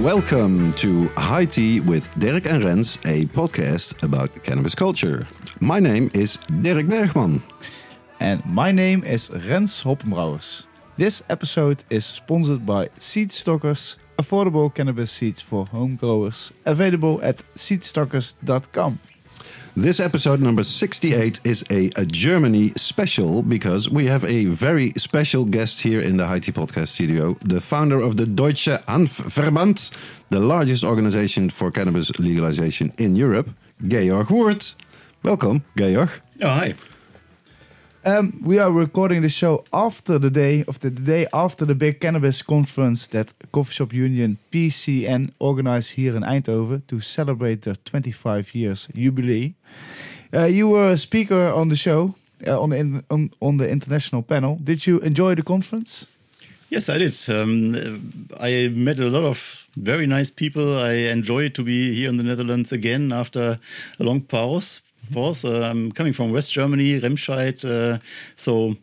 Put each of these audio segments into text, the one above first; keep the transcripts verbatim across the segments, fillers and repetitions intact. Welcome to High Tea with Dirk and Rens, a podcast about cannabis culture. My name is Dirk Bergman. And my name is Rens Hoppenbrouwers. This episode is sponsored by Seedstockers, affordable cannabis seeds for home growers, available at seedstockers dot com. This episode number sixty-eight is a, a Germany special because we have a very special guest here in the High Tea Podcast studio, the founder of the Deutscher Hanfverband, the largest organization for cannabis legalization in Europe, Georg Wurth. Welcome, Georg. Oh, hi. Um, we are recording the show after the day of the, the day after the big cannabis conference that Coffee Shop Union P C N organized here in Eindhoven to celebrate their twenty-five years jubilee. Uh, you were a speaker on the show uh, on, the, on on the international panel. Did you enjoy the conference? Yes, I did. Um, I met a lot of very nice people. I enjoyed to be here in the Netherlands again after a long pause. Pause. Uh, I'm coming from West Germany, Remscheid. Uh, so,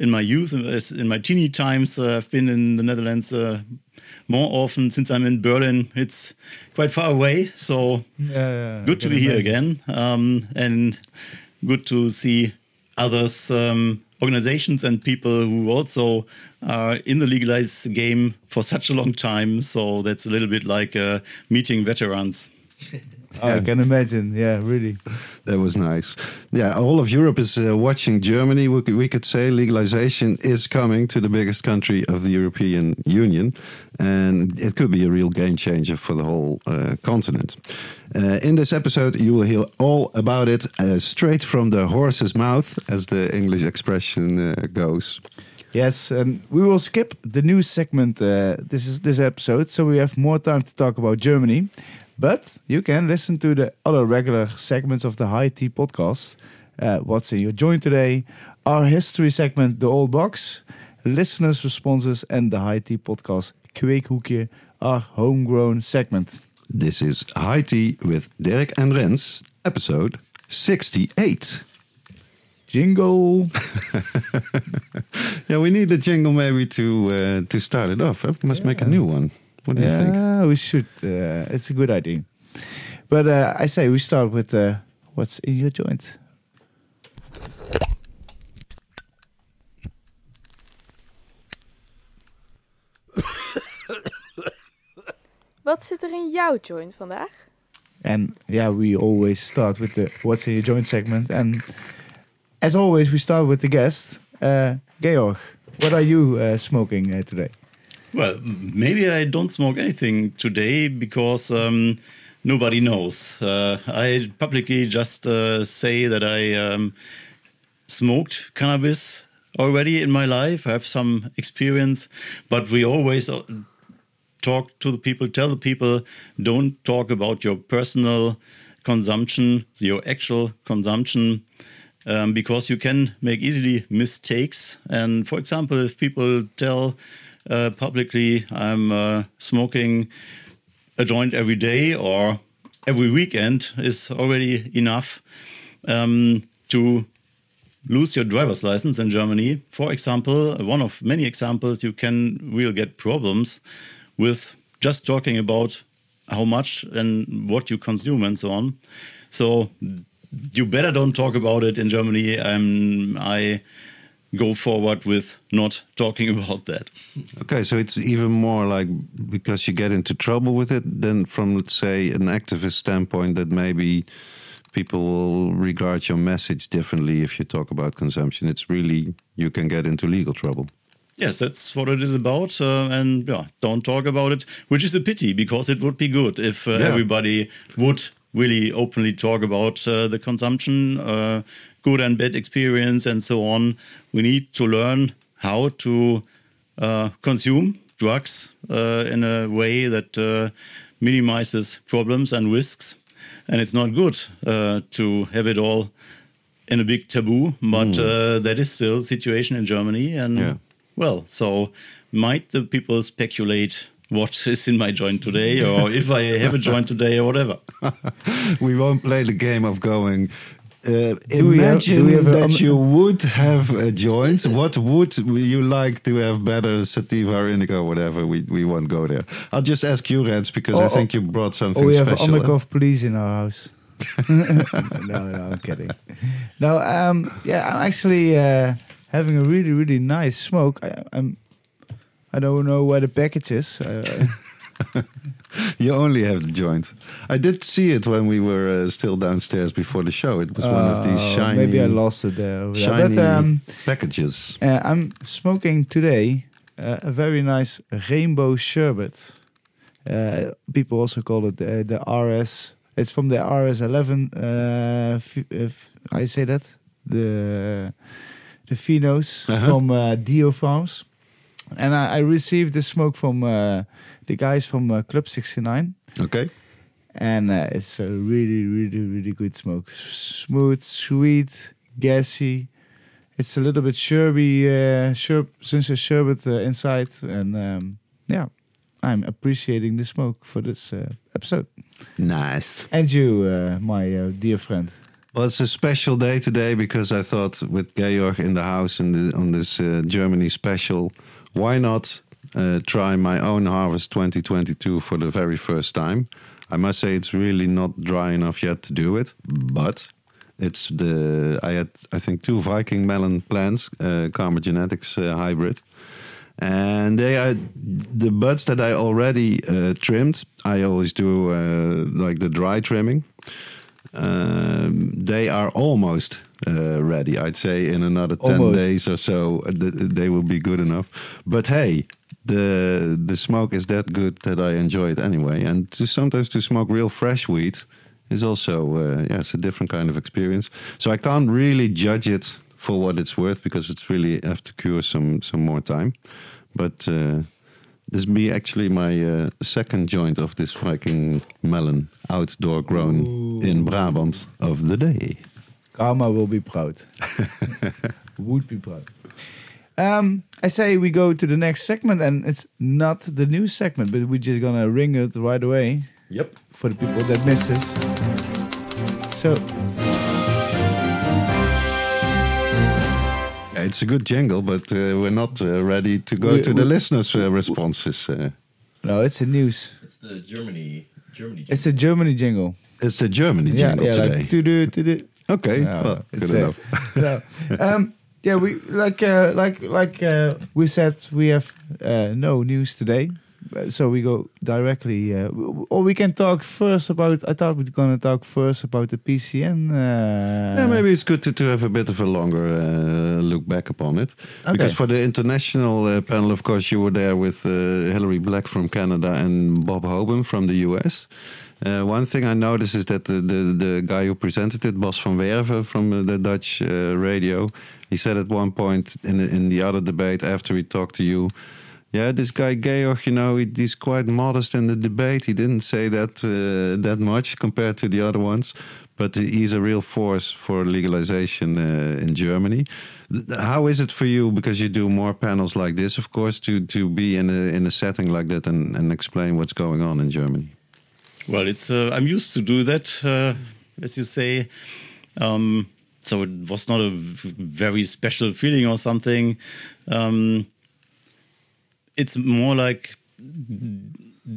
in my youth, in my teeny times, uh, I've been in the Netherlands uh, more often since I'm in Berlin. It's quite far away, so yeah, good to be imagine. Here again, um, and good to see others, um, organizations, and people who also are in the legalized game for such a long time. So that's a little bit like uh, meeting veterans. Yeah. I can imagine. Yeah, really. That was nice. Yeah, all of Europe is uh, watching Germany. We could, we could say legalization is coming to the biggest country of the European Union. And it could be a real game changer for the whole uh, continent. Uh, in this episode, you will hear all about it uh, straight from the horse's mouth, as the English expression uh, goes. Yes, and we will skip the news segment uh, this is this episode, so we have more time to talk about Germany. But you can listen to the other regular segments of the High Tea Podcast. Uh, what's in your joint today? Our history segment, The Old Box. Listeners' responses and the High Tea Podcast, Kweekhoekje, our homegrown segment. This is High Tea with Dirk and Rens, episode sixty-eight. Jingle. Yeah, we need a jingle maybe to, uh, to start it off. Huh? We must yeah. make a new one. What do yeah, you think? Yeah, we should. Uh, it's a good idea. But uh, I say we start with uh, what's in your joint. Wat zit er in jouw joint vandaag? And yeah, we always start with the what's in your joint segment. And as always, we start with the guest. Uh, Georg, what are you uh, smoking uh, today? Well, maybe I don't smoke anything today because um, nobody knows. Uh, I publicly just uh, say that I um, smoked cannabis already in my life. I have some experience, but we always talk to the people, tell the people, don't talk about your personal consumption, your actual consumption. Um, because you can make easily mistakes. And for example, if people tell uh, publicly I'm uh, smoking a joint every day or every weekend is already enough um, to lose your driver's license in Germany. For example, one of many examples, you can really get problems with just talking about how much and what you consume and so on. So you better don't talk about it in Germany. Um, I go forward with not talking about that. Okay, so it's even more like because you get into trouble with it than from, let's say, an activist standpoint that maybe people will regard your message differently if you talk about consumption. It's really, you can get into legal trouble. Yes, that's what it is about, uh, and yeah, don't talk about it, which is a pity because it would be good if uh, yeah. everybody would really openly talk about uh, the consumption, uh, good and bad experience and so on. We need to learn how to uh, consume drugs uh, in a way that uh, minimizes problems and risks. and it's not good uh, to have it all in a big taboo. But mm. uh, that is still the situation in Germany. And yeah. well, so might the people speculate what is in my joint today, or if I have a joint today, or whatever. We won't play the game of going... Uh, imagine we have, we that a, you would have a joint. What would you like to have better, sativa or indica, whatever? We we won't go there. I'll just ask you, Rens, because oh, I think oh, you brought something special. Oh, we have Amberkov police in our house. no, no, I'm kidding. No, um, yeah, I'm actually uh, having a really, really nice smoke. I, I'm, I don't know where the package is. Uh, You only have the joint. I did see it when we were uh, still downstairs before the show. It was uh, one of these shiny... Maybe I lost it there. Shiny but, um, packages. Uh, I'm smoking today uh, a very nice Rainbow Sherbet. Uh, people also call it the, the R S... It's from the R S eleven. Uh, f- f- I say that? The the Finos uh-huh. from uh, Dio Farms. And I, I received the smoke from... Uh, The guys from uh, Club sixty-nine. Okay. And uh, it's a really, really, really good smoke. Smooth, sweet, gassy. It's a little bit sherby, uh, sher- since a sherbet uh, inside. And um, yeah, I'm appreciating the smoke for this uh, episode. Nice. And you, uh, my uh, dear friend. Well, it's a special day today because I thought with Georg in the house and the, on this uh, Germany special, why not... Uh, try my own harvest twenty twenty-two for the very first time. I must say it's really not dry enough yet to do it, but it's the I had I think two Viking melon plants, uh, Karma Genetics uh, hybrid, and they are the buds that I already uh, trimmed. I always do uh, like the dry trimming. Um, they are almost uh, ready. I'd say in another almost. ten days or so th- they will be good enough. But hey. The the smoke is that good that I enjoy it anyway. And to, sometimes to smoke real fresh weed is also, uh, yeah, it's a different kind of experience. So I can't really judge it for what it's worth because it's really have to cure some, some more time. But uh, this be actually my uh, second joint of this Viking melon, outdoor grown Ooh. in Brabant of the day. Karma will be proud. Would be proud. Um, I say we go to the next segment, and it's not the news segment, but we're just gonna ring it right away. Yep. For the people that missed it. So. Yeah, it's a good jingle, but uh, we're not uh, ready to go we, to we, the listeners' uh, responses. Uh. No, it's the news. It's the Germany, Germany jingle. It's the Germany jingle. It's the Germany jingle yeah, yeah, today. Like, do-do, do-do. Okay, no, well, good enough. No. Um, Yeah, we like uh, like like uh, we said we have uh, no news today, so we go directly, uh, or we can talk first about. I thought we were gonna talk first about the P C N. Uh, yeah, maybe it's good to, to have a bit of a longer uh, look back upon it, okay. Because for the international uh, panel, of course, you were there with uh, Hilary Black from Canada and Bob Hoban from the U S. Uh, one thing I noticed is that the, the, the guy who presented it, Bas van Werven from the Dutch uh, radio, he said at one point in, in the other debate after we talked to you, yeah, this guy Georg, you know, he, he's quite modest in the debate. He didn't say that uh, that much compared to the other ones, but he's a real force for legalization uh, in Germany. How is it for you? Because you do more panels like this, of course, to, to be in a, in a setting like that and, and explain what's going on in Germany. Well, it's uh, I'm used to do that, uh, as you say. Um, so it was not a very special feeling or something. Um, it's more like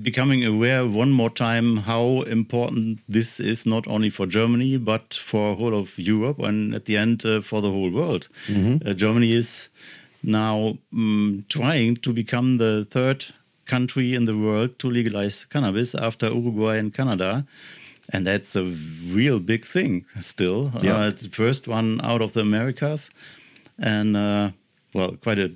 becoming aware one more time how important this is not only for Germany, but for whole of Europe and at the end uh, for the whole world. Mm-hmm. Uh, Germany is now um, trying to become the third country in the world to legalize cannabis after Uruguay and Canada. And that's a real big thing still. Yeah. Uh, it's the first one out of the Americas. And, uh, well, quite a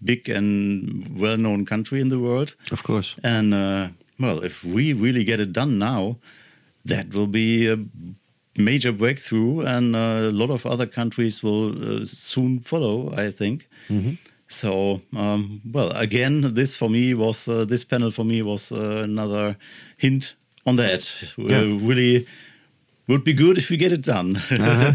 big and well-known country in the world. Of course. And, uh, well, if we really get it done now, that will be a major breakthrough. And uh, a lot of other countries will uh, soon follow, I think. Mm-hmm. So, um, well, again, this for me was, uh, this panel for me was uh, another hint on that. Yeah. Uh, really Would be good if we get it done. uh-huh.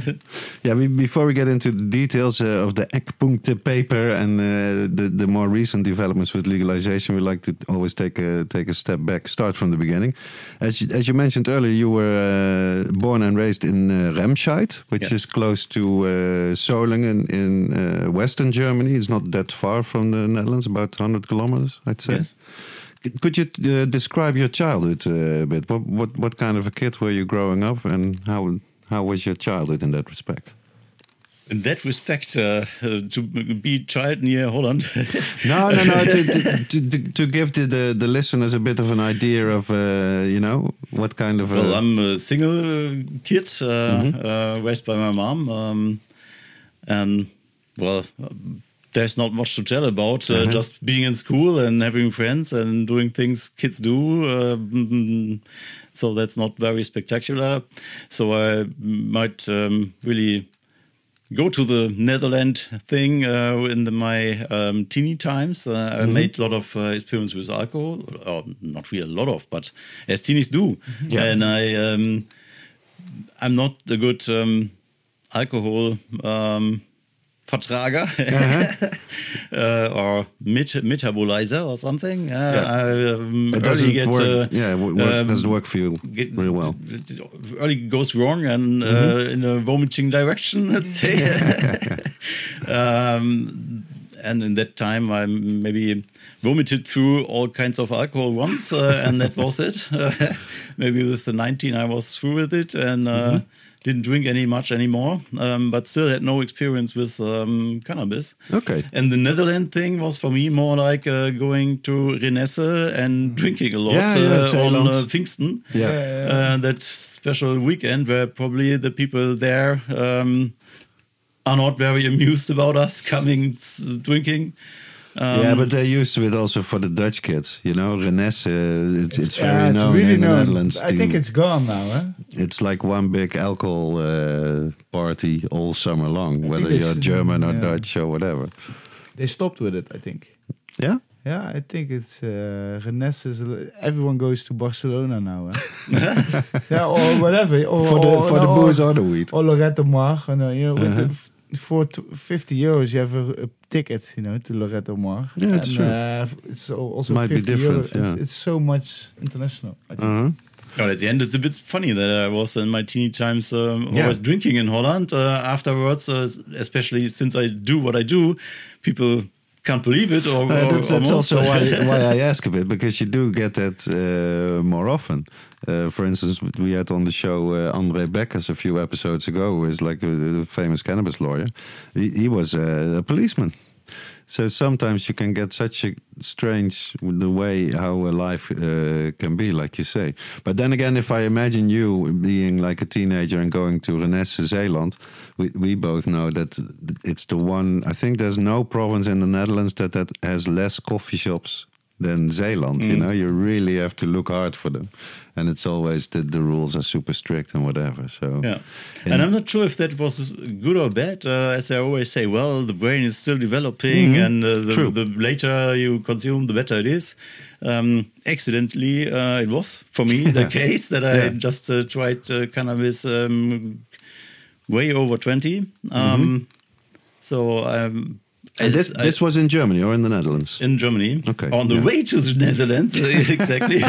Yeah, we, before we get into the details uh, of the Eckpunkte paper and uh, the, the more recent developments with legalization, we like to always take a take a step back, start from the beginning. As you, as you mentioned earlier, you were uh, born and raised in uh, Remscheid, which yes. is close to uh, Solingen in uh, Western Germany. It's not that far from the Netherlands, about one hundred kilometers, I'd say. Yes. Could you uh, describe your childhood a bit? What, what what kind of a kid were you growing up, and how how was your childhood in that respect? In that respect, uh, uh, to be child near Holland. no, no, no. To, to, to, to give the, the, the listeners a bit of an idea of, uh, you know, what kind of. Well, a I'm a single kid, uh, mm-hmm. uh, raised by my mom, um, and well. There's not much to tell about, uh, uh-huh. just being in school and having friends and doing things kids do. Uh, so that's not very spectacular. So I might um, really go to the Netherlands thing uh, in the, my um, teeny times. Uh, mm-hmm. I made a lot of uh, experiments with alcohol. Or not really a lot of, but as teenies do. Mm-hmm. Yeah. And I, um, I'm not a good um, alcohol... Um, Vertrager uh-huh. uh, or met- metabolizer or something. Uh, yeah. I, um, it doesn't get, work. Uh, yeah, it w- um, doesn't work for you get, really well. Early goes wrong and mm-hmm. uh, in a vomiting direction, let's say. um, and in that time, I maybe vomited through all kinds of alcohol once, uh, and that was it. Uh, maybe with the nineteen, I was through with it and. Uh, mm-hmm. Didn't drink any much anymore, um, but still had no experience with um, cannabis. Okay. And the Netherlands thing was for me more like uh, going to Renesse and drinking a lot yeah, uh, yeah, on uh, Pfingsten. Yeah. Uh, that special weekend where probably the people there um, are not very amused about us coming uh, drinking. Um, yeah, but they're used to it also for the Dutch kids, you know. Renesse, uh, it's, it's, it's very uh, it's known really in known. the Netherlands. I think it's gone now, huh? It's like one big alcohol uh, party all summer long, I whether you're German or yeah. Dutch or whatever. They stopped with it, I think. Yeah? Yeah, I think it's uh, Renesse's. Everyone goes to Barcelona now, huh? yeah, or whatever. Or, for the, or, for no, the booze or, or the weed. Or Lloret de Mar, you know, with uh-huh. the... For fifty euros, you have a, a ticket, you know, to Lloret de Mar. Yeah, it's true. Uh, it's also might fifty be different. Yeah. It's, it's so much international. I think. Uh-huh. Well, at the end, it's a bit funny that I was in my teeny times um, yeah. always drinking in Holland. Uh, afterwards, uh, especially since I do what I do, people can't believe it. Or, uh, that's or that's also why why I ask a bit, because you do get that uh, more often. Uh, for instance, we had on the show uh, André Beckers a few episodes ago, who is like a, a famous cannabis lawyer. He, he was a, a policeman. So sometimes you can get such a strange the way how a life uh, can be, like you say. But then again, if I imagine you being like a teenager and going to Renesse, Zeeland, we, we both know that it's the one, I think there's no province in the Netherlands that, that has less coffee shops than Zeeland, mm. you know, you really have to look hard for them. And it's always that the rules are super strict and whatever. So, yeah. And, and I'm not sure if that was good or bad. Uh, as I always say, well, the brain is still developing mm-hmm. and uh, the, the later you consume, the better it is. Um, accidentally, uh, it was for me the case that I yeah. just uh, tried uh, cannabis um, way over twenty. Um, mm-hmm. So I'm... And this, I, this was in Germany or in the Netherlands? In Germany. Okay. On the yeah. way to the Netherlands, exactly.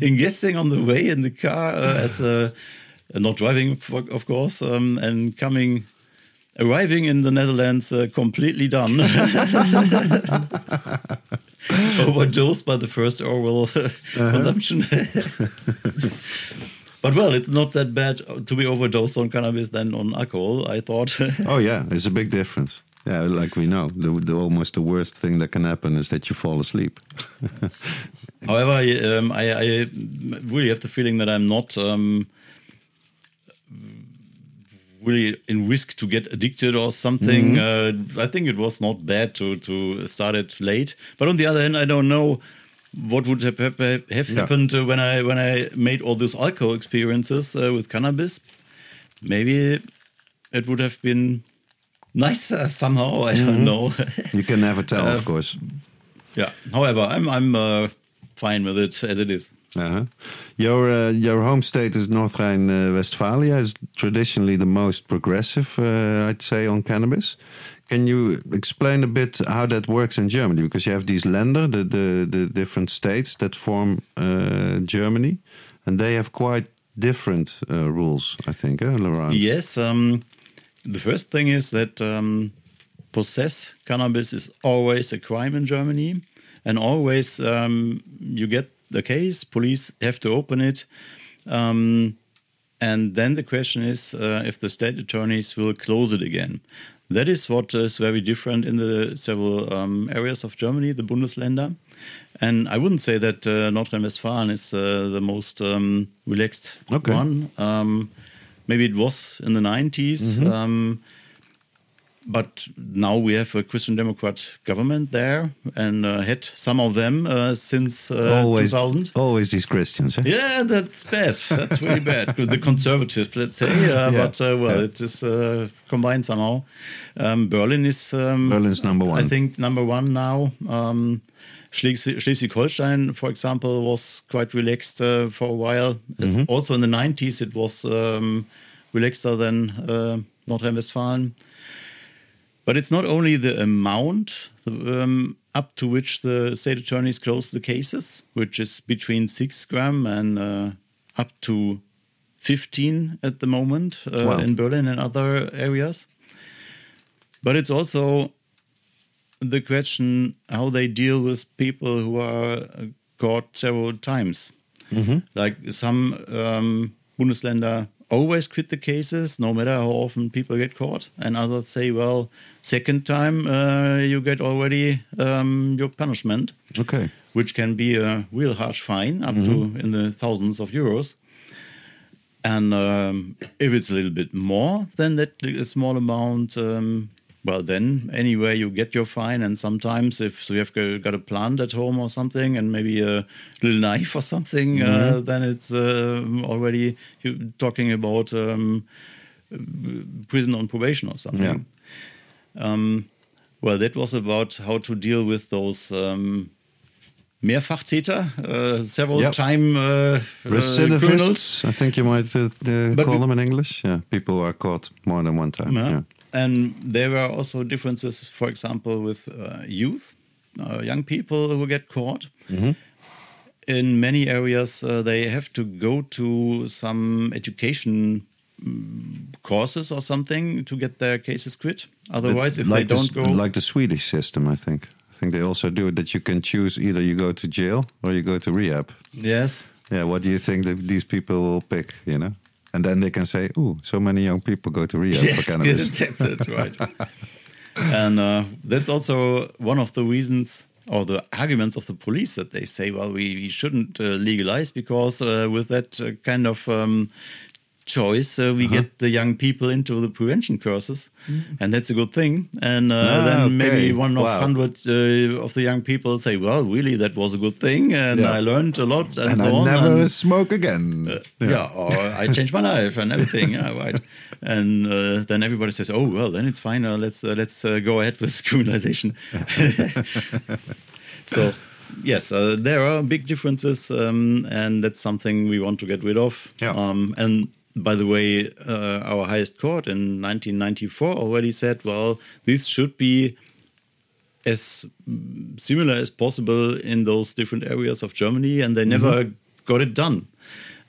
In guessing on the way in the car, uh, as uh, not driving, of course, um, and coming, arriving in the Netherlands uh, completely done. Overdosed by the first oral uh-huh. consumption. But well, it's not that bad to be overdosed on cannabis than on alcohol, I thought. Oh yeah, it's a big difference. Yeah, like we know, the, the almost the worst thing that can happen is that you fall asleep. However, um, I, I really have the feeling that I'm not um, really in risk to get addicted or something. Mm-hmm. Uh, I think it was not bad to, to start it late. But on the other hand, I don't know what would have, have, have yeah. happened uh, when I when I made all these alcohol experiences uh, with cannabis. Maybe it would have been... Nice uh, somehow, I don't mm-hmm. know. You can never tell, uh, of course. Yeah. However, I'm I'm uh, fine with it as it is. Uh-huh. Your uh, your home state is North Rhine-Westphalia. Uh, is traditionally the most progressive, uh, I'd say, on cannabis. Can you explain a bit how that works in Germany? Because you have these Länder, the the, the different states that form uh, Germany, and they have quite different uh, rules, I think. Eh, Laurence? Yes. Um, the first thing is that um, possess cannabis is always a crime in Germany, and always um, you get the case, police have to open it. Um, and then the question is uh, if the state attorneys will close it again. That is what is very different in the several um, areas of Germany, the Bundesländer. And I wouldn't say that uh, Nordrhein-Westfalen is uh, the most um, relaxed okay. one. Um, maybe it was in the nineties. Mm-hmm. Um, but now we have a Christian Democrat government there, and uh, had some of them uh, since uh, always, two thousand. Always these Christians. Eh? Yeah, that's bad. That's really bad. The conservatives, let's say. Uh, yeah. But, uh, well, yeah. it is uh, combined somehow. Um, Berlin is... Um, Berlin's number one. I think number one now. Um, Schles- Schleswig-Holstein, for example, was quite relaxed uh, for a while. Mm-hmm. Also in the nineties, it was um, relaxer than uh, Nordrhein-Westfalen. But it's not only the amount um, up to which the state attorneys close the cases, which is between six gram and uh, up to fifteen at the moment uh, wow. in Berlin and other areas. But it's also the question how they deal with people who are caught several times. Mm-hmm. Like some um, Bundesländer always quit the cases, no matter how often people get caught. And others say, well, second time uh, you get already um, your punishment, okay, which can be a real harsh fine up mm-hmm. to in the thousands of euros. And um, if it's a little bit more than that small amount, um, well, then anyway, you get your fine. And sometimes if so you have got a plant at home or something and maybe a little knife or something, mm-hmm. uh, then it's uh, already you're talking about um, prison on probation or something. Yeah. Um, well, that was about how to deal with those um, Mehrfachtäter, uh, several yep. time uh, recidivists, uh, I think you might uh, uh, call them in English. Yeah, people who are caught more than one time. Yeah. yeah. And there were also differences, for example, with uh, youth, uh, young people who get caught. Mm-hmm. In many areas, uh, they have to go to some education courses or something to get their cases quit. Otherwise, if like they don't the, go... Like the Swedish system, I think. I think they also do it, that you can choose either you go to jail or you go to rehab. Yes. Yeah, what do you think that these people will pick, you know? And then they can say, "Ooh, so many young people go to rehab yes, for cannabis." Yes, that's it, right. And uh, that's also one of the reasons or the arguments of the police that they say, "Well, we, we shouldn't uh, legalize because uh, with that uh, kind of um, choice, uh, we uh-huh. get the young people into the prevention courses, mm-hmm. and that's a good thing." And uh, ah, then okay. maybe one wow. of hundred uh, of the young people say, "Well, really, that was a good thing, and yeah. I learned a lot, and, and so I on." Never and never smoke again. Uh, yeah. yeah, or I changed my life and everything. Yeah, right. And uh, then everybody says, "Oh, well, then it's fine. Uh, let's uh, let's uh, go ahead with criminalization." So. Yes, uh, there are big differences, um, and that's something we want to get rid of. Yeah. Um, and by the way, uh, our highest court in nineteen ninety-four already said, well, this should be as similar as possible in those different areas of Germany, and they never mm-hmm. got it done.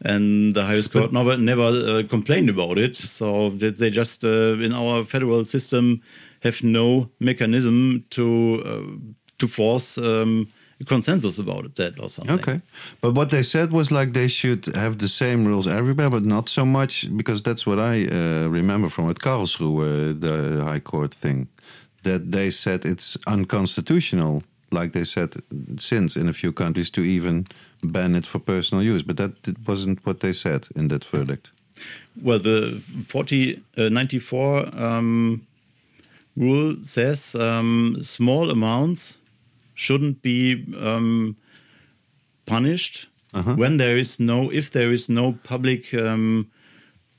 And the highest court never, never uh, complained about it. So they just, uh, in our federal system, have no mechanism to uh, to force... Um, consensus about it, that or something. Okay. But what they said was like they should have the same rules everywhere, but not so much, because that's what I uh, remember from at Karlsruhe, uh, the High Court thing, that they said it's unconstitutional, like they said since in a few countries, to even ban it for personal use. But that wasn't what they said in that verdict. Well, the forty, uh, ninety-four um, rule says um, small amounts shouldn't be um, punished uh-huh. when there is no, if there is no public, um,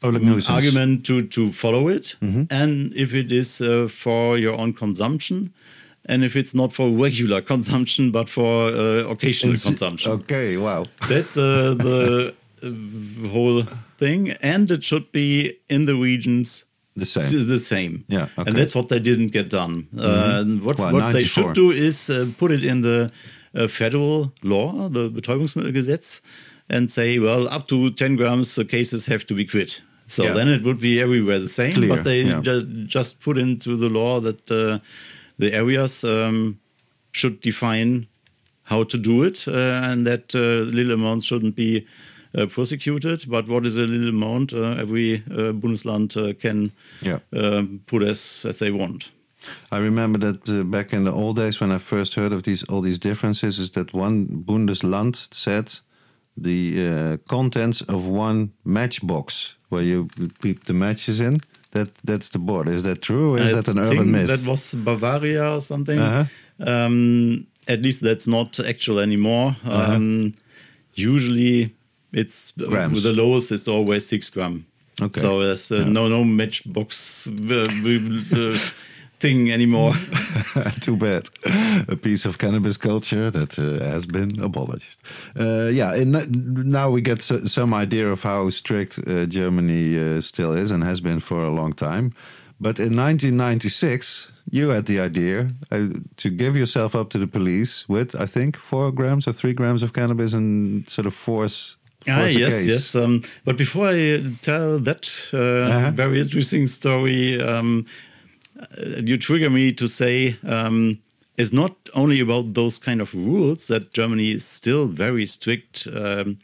public argument to, to follow it, mm-hmm. and if it is uh, for your own consumption, and if it's not for regular consumption but for uh, occasional it's, consumption. Okay, wow. That's uh, the uh, whole thing, and it should be in the regions the same. The same. Yeah, okay. And that's what they didn't get done. Mm-hmm. Uh, and what well, what ninety-four. They should do is uh, put it in the uh, federal law, the Betäubungsmittelgesetz, and say, well, up to ten grams, the cases have to be quit. So yeah. Then it would be everywhere the same, Clear. But they yeah. ju- just put into the law that uh, the areas um, should define how to do it, uh, and that uh, little amounts shouldn't be uh, prosecuted. But what is a little amount? Uh, every uh, Bundesland uh, can yeah. um, put as, as they want. I remember that uh, back in the old days when I first heard of these all these differences, is that one Bundesland said the uh, contents of one matchbox where you keep the matches in, that that's the border. Is that true, or is I that an urban myth? That was Bavaria or something. Uh-huh. Um, at least that's not actual anymore. Uh-huh. Um, usually it's grams. The lowest is always six gram. Okay. So there's uh, yeah. no no matchbox uh, uh, thing anymore. Too bad. A piece of cannabis culture that uh, has been abolished. Uh, yeah, and now we get so, some idea of how strict uh, Germany uh, still is and has been for a long time. But in nineteen ninety-six, you had the idea uh, to give yourself up to the police with, I think, four grams or three grams of cannabis and sort of force... Ah, yes, case. yes. Um, but before I tell that uh, uh-huh. very interesting story... Um, You trigger me to say um, it's not only about those kind of rules that Germany is still very strict um,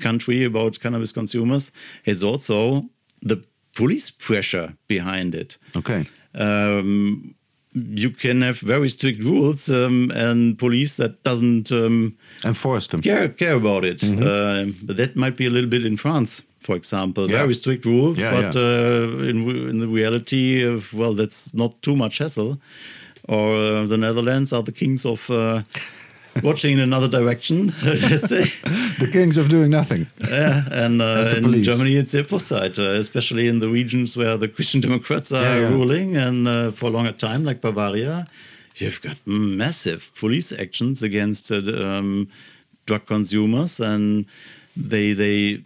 country about cannabis consumers. It's also the police pressure behind it. Okay. Um, you can have very strict rules um, and police that doesn't um, enforce them. Care, care about it. Mm-hmm. Uh, but that might be a little bit in France. For example, yeah. very strict rules, yeah, but yeah. Uh, in, in the reality, of, well, that's not too much hassle. Or uh, the Netherlands are the kings of uh, watching in another direction, let's say. The kings of doing nothing. Yeah, and uh, in police. Germany, it's the opposite, uh, especially in the regions where the Christian Democrats are yeah, yeah. ruling, and uh, for a longer time, like Bavaria, you've got massive police actions against uh, um, drug consumers and. They they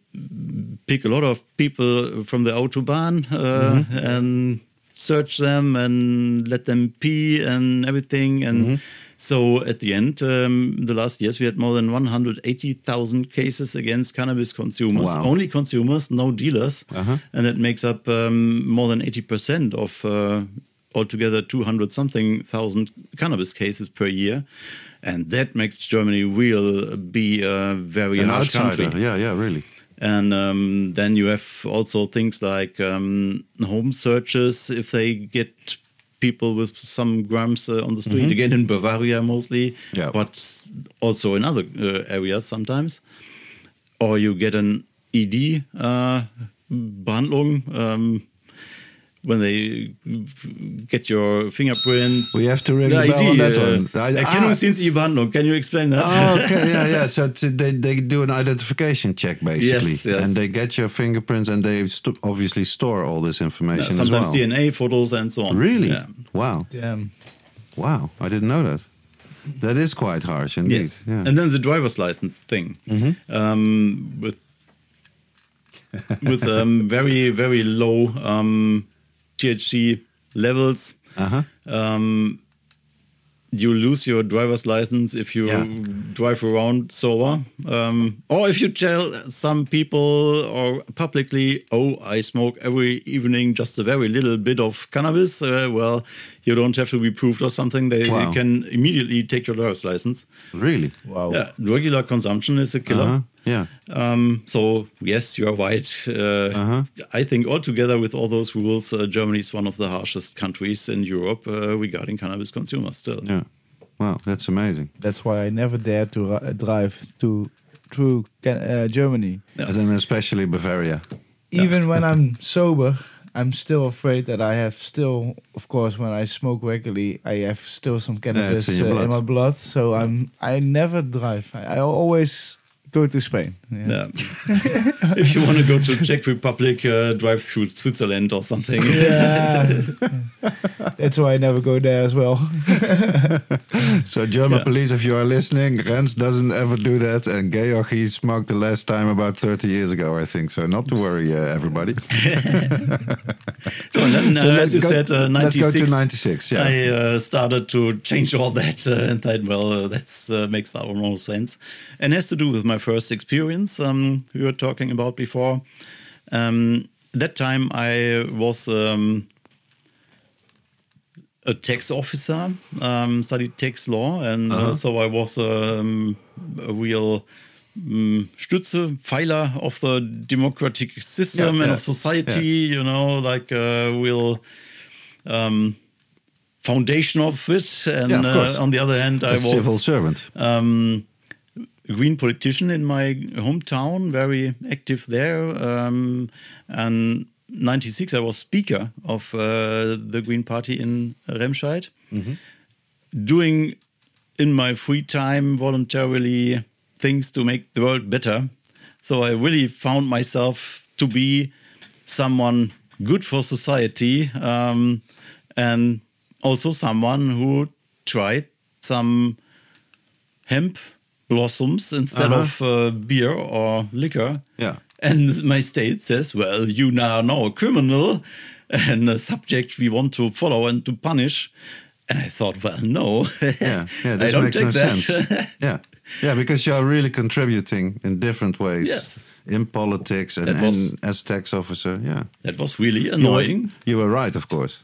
pick a lot of people from the Autobahn uh, mm-hmm. and search them and let them pee and everything. And mm-hmm. so at the end, um, the last years, we had more than one hundred eighty thousand cases against cannabis consumers. Wow. Only consumers, no dealers. Uh-huh. And that makes up um, more than eighty percent of uh, altogether two hundred something thousand cannabis cases per year. And that makes Germany will be a very An harsh outsider. Country. Yeah, yeah, really. And um, then you have also things like um, home searches. If they get people with some grams uh, on the street, mm-hmm. again in Bavaria mostly, yeah. but also in other uh, areas sometimes. Or you get an E D uh, Behandlung, um, when they get your fingerprint. We have to ring the bell on that uh, one. I, ah. Can you explain that? Oh, okay, yeah, yeah. So they, they do an identification check, basically. Yes, yes. And they get your fingerprints, and they st- obviously store all this information yeah, sometimes as well. D N A, photos, and so on. Really? Yeah. Wow. Damn. Wow, I didn't know that. That is quite harsh, indeed. Yes. Yeah. And then the driver's license thing. Mm-hmm. Um, with with um, very, very low... Um, T H C levels. Uh-huh. Um, you lose your driver's license if you yeah. drive around sober. Um, or if you tell some people or publicly, oh, I smoke every evening just a very little bit of cannabis, uh, well, you don't have to be proved or something. They, wow. they can immediately take your driver's license. Really? Wow. Yeah, regular consumption is a killer. Uh-huh. Yeah. Um, so, yes, you are right. Uh, uh-huh. I think altogether with all those rules, uh, Germany is one of the harshest countries in Europe uh, regarding cannabis consumers still. Yeah. Wow, that's amazing. That's why I never dared to ri- drive to through uh, Germany. Yeah. And especially Bavaria. Even yeah. when I'm sober, I'm still afraid that I have still, of course, when I smoke regularly, I have still some cannabis yeah, in, uh, in my blood. So I'm. I never drive. I, I always... Go to Spain. Yeah. Yeah. If you want to go to Czech Republic, uh, drive through Switzerland or something. Yeah. That's why I never go there as well. So German yeah. police, if you are listening, Rens doesn't ever do that. And Georg, he smoked the last time about thirty years ago, I think. So not to worry, uh, everybody. So, no, no, so as you go, said, uh, ninety-six. Let's go to ninety-six, yeah. I uh, started to change all that uh, and thought, well, uh, that uh, makes a lot more sense. And has to do with my first experience um, we were talking about before. Um, that time I was um, a tax officer, um, studied tax law, and uh-huh. uh, so I was um, a real um, Stütze, Pfeiler of the democratic system yeah, and yeah. of society, yeah. you know, like a real um, foundation of it. And yeah, of uh, on the other hand, a I was... civil servant. Um, green politician in my hometown, very active there. Um, and ninety-six, I was speaker of uh, the Green Party in Remscheid, mm-hmm. doing in my free time voluntarily things to make the world better. So I really found myself to be someone good for society um, and also someone who tried some hemp blossoms instead uh-huh. of uh, beer or liquor. Yeah. And my state says, well, you now are now a criminal and a subject we want to follow and to punish. And I thought, well, no. yeah, yeah, this I don't makes take no that. sense. yeah. yeah, because you are really contributing in different ways. Yes. In politics and, was, and as tax officer. Yeah. That was really annoying. You were, you were right, of course.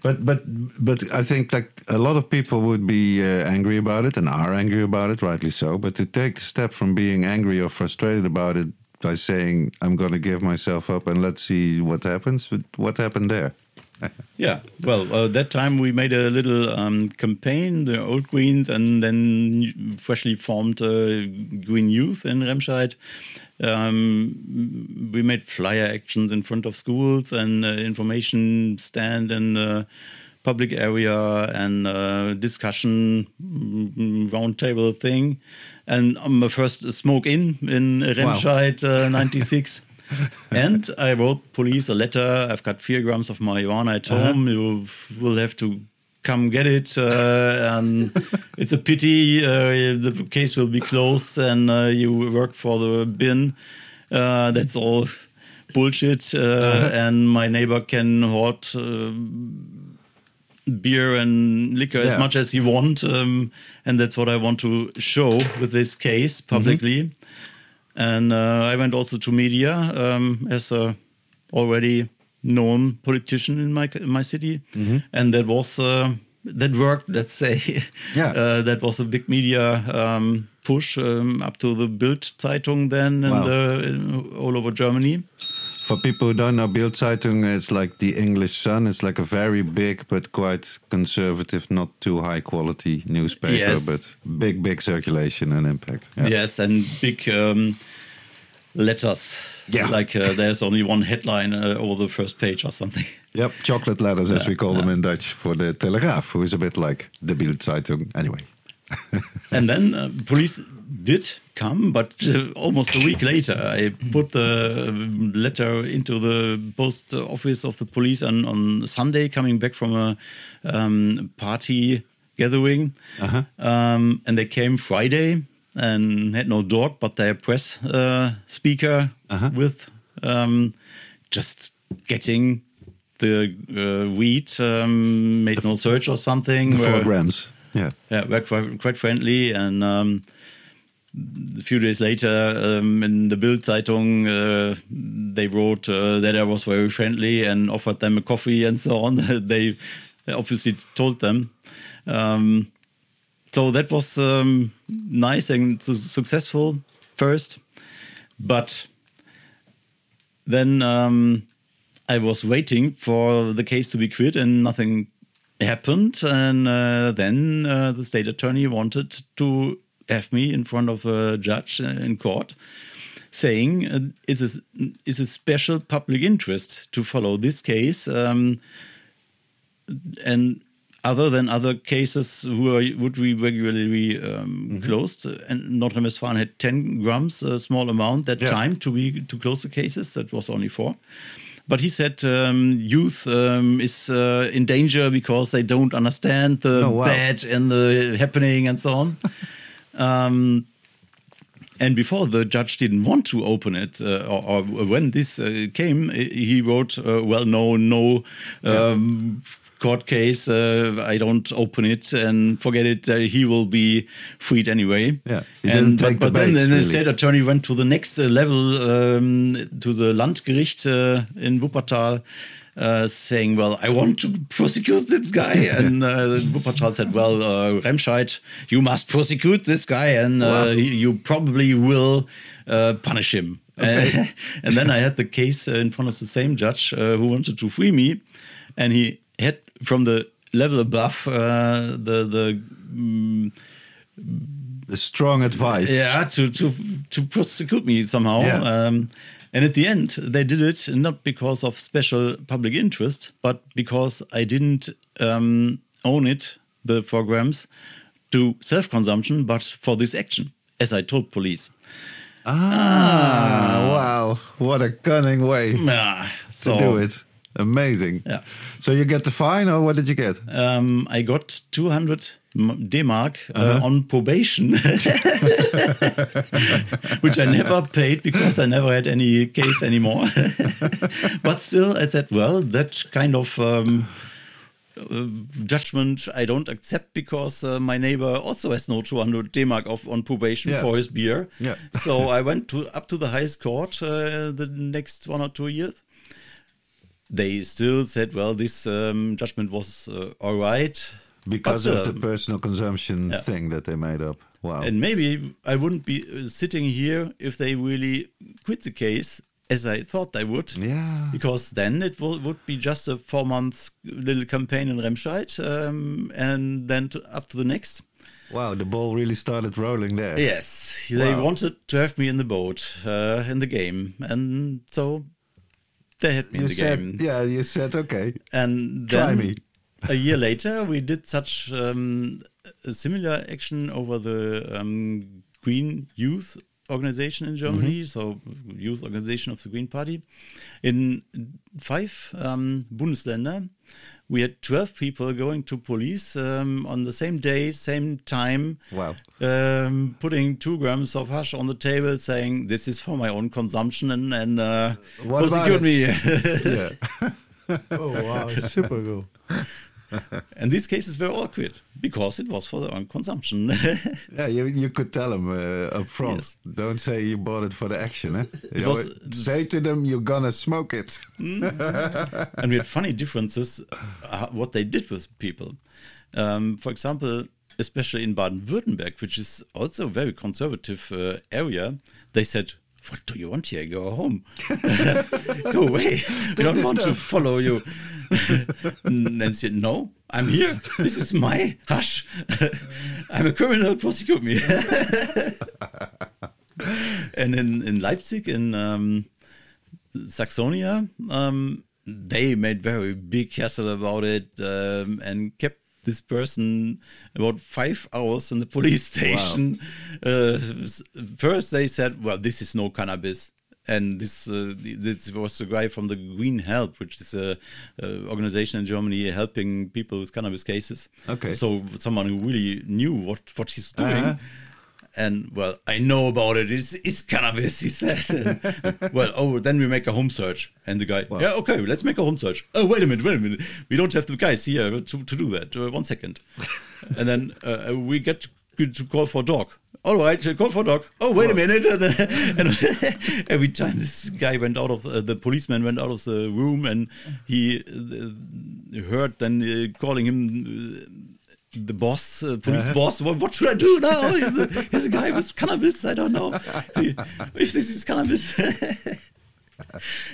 But but but I think like a lot of people would be uh, angry about it and are angry about it, rightly so. But to take the step from being angry or frustrated about it by saying I'm going to give myself up and let's see what happens. What happened there? yeah. Well, uh, that time we made a little um, campaign, the Old Greens, and then freshly formed uh, Green Youth in Remscheid. Um, we made flyer actions in front of schools and uh, information stand in the public area and uh, discussion roundtable thing. And um, my first smoke in in Remscheid, wow. uh, ninety-six. And I wrote police a letter. I've got four grams of marijuana at uh-huh. home. You will have to come get it, uh, and it's a pity. Uh, the case will be closed, and uh, you work for the bin. Uh, that's all bullshit. Uh, uh-huh. And my neighbor can hoard uh, beer and liquor yeah. as much as he wants, um, and that's what I want to show with this case publicly. Mm-hmm. And uh, I went also to media um, as a already. known politician in my in my city, mm-hmm. and that was uh, that worked. Let's say, yeah, uh, that was a big media um, push um, up to the Bild-Zeitung then, wow. and uh, all over Germany. For people who don't know, Bild-Zeitung is like the English Sun. It's like a very big but quite conservative, not too high quality newspaper, yes. but big, big circulation and impact. Yeah. Yes, and big. Um, Letters, yeah. Like uh, there's only one headline uh, over the first page or something. Yep, chocolate letters as yeah, we call yeah. them in Dutch for the Telegraaf, who is a bit like the Bild-Zeitung anyway. And then uh, police did come, but uh, almost a week later, I put the letter into the post office of the police on, on Sunday, coming back from a um, party gathering, uh-huh. um, and they came Friday. And had no dog, but their press uh, speaker uh-huh. with um, just getting the uh, weed, um, made the no search or something. The were, four grams, yeah. Yeah, were quite, quite friendly. And um, a few days later um, in the Bild-Zeitung, uh, they wrote uh, that I was very friendly and offered them a coffee and so on. They obviously told them. Um, So that was um, nice and su- successful first. But then um, I was waiting for the case to be quit and nothing happened. And uh, then uh, the state attorney wanted to have me in front of a judge in court saying uh, it's, a, it's a special public interest to follow this case. Um, and... other than other cases who are, would be regularly um, mm-hmm. closed. And Nordrhein-Westfalen had ten grams, a small amount that yeah. time to be to close the cases. That was only four. But he said um, youth um, is uh, in danger because they don't understand the oh, wow. bad and the happening and so on. um, and before the judge didn't want to open it, uh, or, or when this uh, came, he wrote, uh, well, no, no um, yeah. court case, uh, I don't open it and forget it, uh, he will be freed anyway. Yeah, he didn't and, take but, the but baits, then, then really. The state attorney went to the next uh, level, um, to the Landgericht uh, in Wuppertal, uh, saying, well, I want to prosecute this guy. And uh, Wuppertal said, well, uh, Remscheid, you must prosecute this guy and uh, wow. you probably will uh, punish him. Okay. Uh, and then I had the case uh, in front of the same judge uh, who wanted to free me, and he had from the level above uh, the the mm, the strong advice, yeah, to to to prosecute me somehow. Yeah. Um, and at the end, they did it not because of special public interest, but because I didn't um, own it, the four grams, to self-consumption, but for this action, as I told police. Ah, ah. Wow! What a cunning way ah, so, to do it. Amazing. Yeah. So you get the fine, or what did you get? Um, I got two hundred D-mark uh, uh-huh. on probation, which I never paid because I never had any case anymore. But still, I said, well, that kind of um, uh, judgment I don't accept because uh, my neighbor also has no two hundred D-mark of, on probation yeah. for his beer. Yeah. So I went to up to the highest court uh, the next one or two years. They still said, well, this um, judgment was uh, all right. Because but, of um, the personal consumption yeah. thing that they made up. Wow. And maybe I wouldn't be sitting here if they really quit the case, as I thought they would. Yeah. Because then it w- would be just a four-month little campaign in Remscheid um, and then to, up to the next. Wow, the ball really started rolling there. Yes. They wow. wanted to have me in the boat, uh, in the game. And so... They had me you in the said, game. Yeah, you said, okay, and try me. A year later, we did such um, a similar action over the um, Green Youth organization in Germany, mm-hmm. so youth organization of the Green Party. In five um, Bundesländer, we had twelve people going to police um, on the same day, same time, wow. um, putting two grams of hash on the table, saying, this is for my own consumption and, and uh, prosecute me. Oh, wow, super cool. And these cases were all quit because it was for their own consumption. Yeah, you, you could tell them uh, up front. Yes. Don't say you bought it for the action. Eh? It was, know, say to them, you're gonna smoke it. And we had funny differences uh, what they did with people. Um, for example, especially in Baden-Württemberg, which is also a very conservative uh, area, they said, what do you want here? Go home. Go away. We don't want stuff. To follow you. And said, no, I'm here. This is my hush. I'm a criminal. Prosecute me. And in, in Leipzig, in um, Saxonia, um, they made very big hassle about it um, and kept this person about five hours in the police station. Wow. Uh, first they said, well, this is no cannabis. And this uh, this was the guy from the Green Help, which is a, a organization in Germany helping people with cannabis cases. Okay. So someone who really knew what, what he's doing. Uh-huh. And, well, I know about it. It's, it's cannabis, he says. And, well, oh, then we make a home search. And the guy, wow. yeah, okay, let's make a home search. Oh, wait a minute, wait a minute. We don't have the guys here to, to do that. Uh, one second. And then uh, we get to call for a dog. All right, call for a dog. Oh, wait wow. a minute. And, uh, and every time this guy went out of, uh, the policeman went out of the room and he uh, heard then uh, calling him... Uh, the boss, uh, police uh-huh. boss, what, what should I do now? He's a, he's a guy with cannabis, I don't know he, if this is cannabis.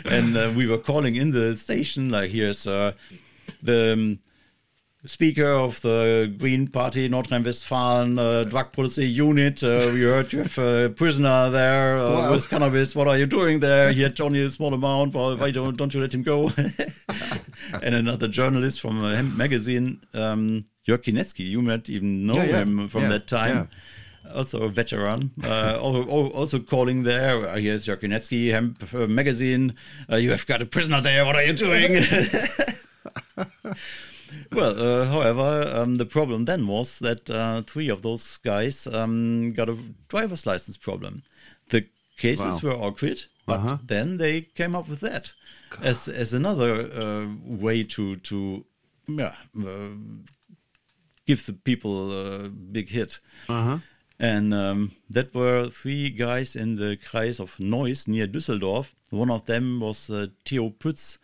And uh, we were calling in the station, like, here's uh, the um, speaker of the Green Party, Nordrhein-Westfalen, uh, drug policy unit. Uh, we heard you have a prisoner there uh, wow. with cannabis. What are you doing there? He had only a small amount. Well, why don't, don't you let him go? and another journalist from a Hemp magazine, um, Jörg Kinecki. You might even know yeah, yeah. him from yeah, that time. Yeah. Also a veteran. Uh, also, also calling there. Uh, here's Jörg Kinecki, Hemp uh, magazine. Uh, you have got a prisoner there. What are you doing? Well, uh, however, um, the problem then was that uh, three of those guys um, got a driver's license problem. The cases wow. were awkward, but uh-huh. then they came up with that God. as as another uh, way to to yeah, uh, give the people a big hit. Uh-huh. And um, that were three guys in the Kreis of Neuss near Düsseldorf. One of them was uh, Theo Pütz,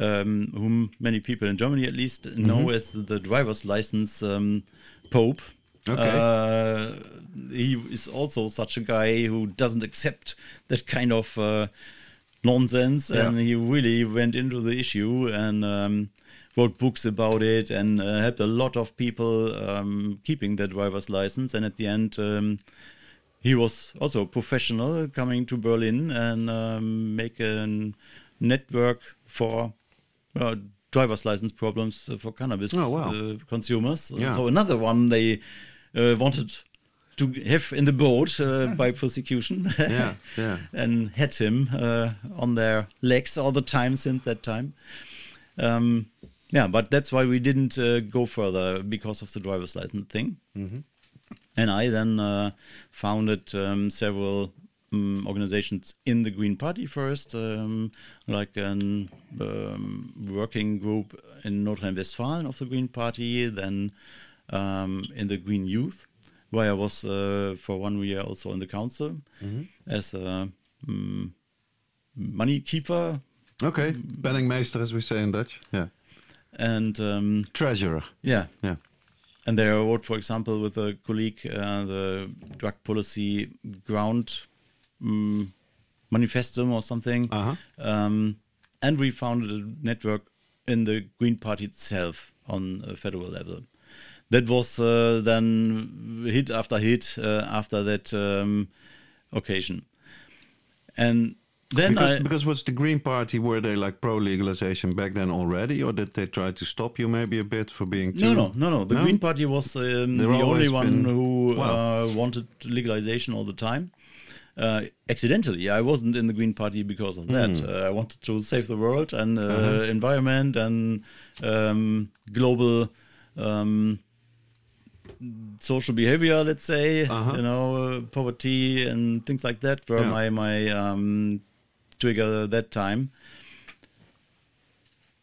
Um, whom many people in Germany at least know mm-hmm. as the driver's license um, Pope. Okay. Uh, he is also such a guy who doesn't accept that kind of uh, nonsense, yeah. and he really went into the issue and um, wrote books about it and uh, helped a lot of people um, keeping their driver's license. And at the end, um, he was also a professional coming to Berlin and um, make a network for Uh, driver's license problems uh, for cannabis oh, wow. uh, consumers. Yeah. So another one they uh, wanted to have in the boat uh, yeah. by prosecution yeah. Yeah. and had him uh, on their legs all the time since that time. Um, yeah, but that's why we didn't uh, go further because of the driver's license thing. Mm-hmm. And I then uh, founded um, several Um, organizations in the Green Party first, um, like a um, working group in Nordrhein-Westfalen of the Green Party, then um, in the Green Youth, where I was uh, for one year also in the council mm-hmm. as a um, money keeper. Okay, penningmeester, as we say in Dutch. Yeah, and um, treasurer. Yeah, yeah. And there I wrote, for example, with a colleague, uh, the drug policy ground. Um, manifestum or something uh-huh. um, and we founded a network in the Green Party itself on a federal level that was uh, then hit after hit uh, after that um, occasion. And then because, I, because was the Green Party, were they like pro-legalization back then already, or did they try to stop you maybe a bit for being too... No, no, no, no. The no? Green Party was um, the only one been... who wow. uh, wanted legalization all the time. Uh, accidentally, I wasn't in the Green Party because of that. Mm. Uh, I wanted to save the world and uh, uh-huh. environment and um, global um, social behavior, let's say, uh-huh. you know, uh, poverty and things like that were yeah. my, my um, trigger that time.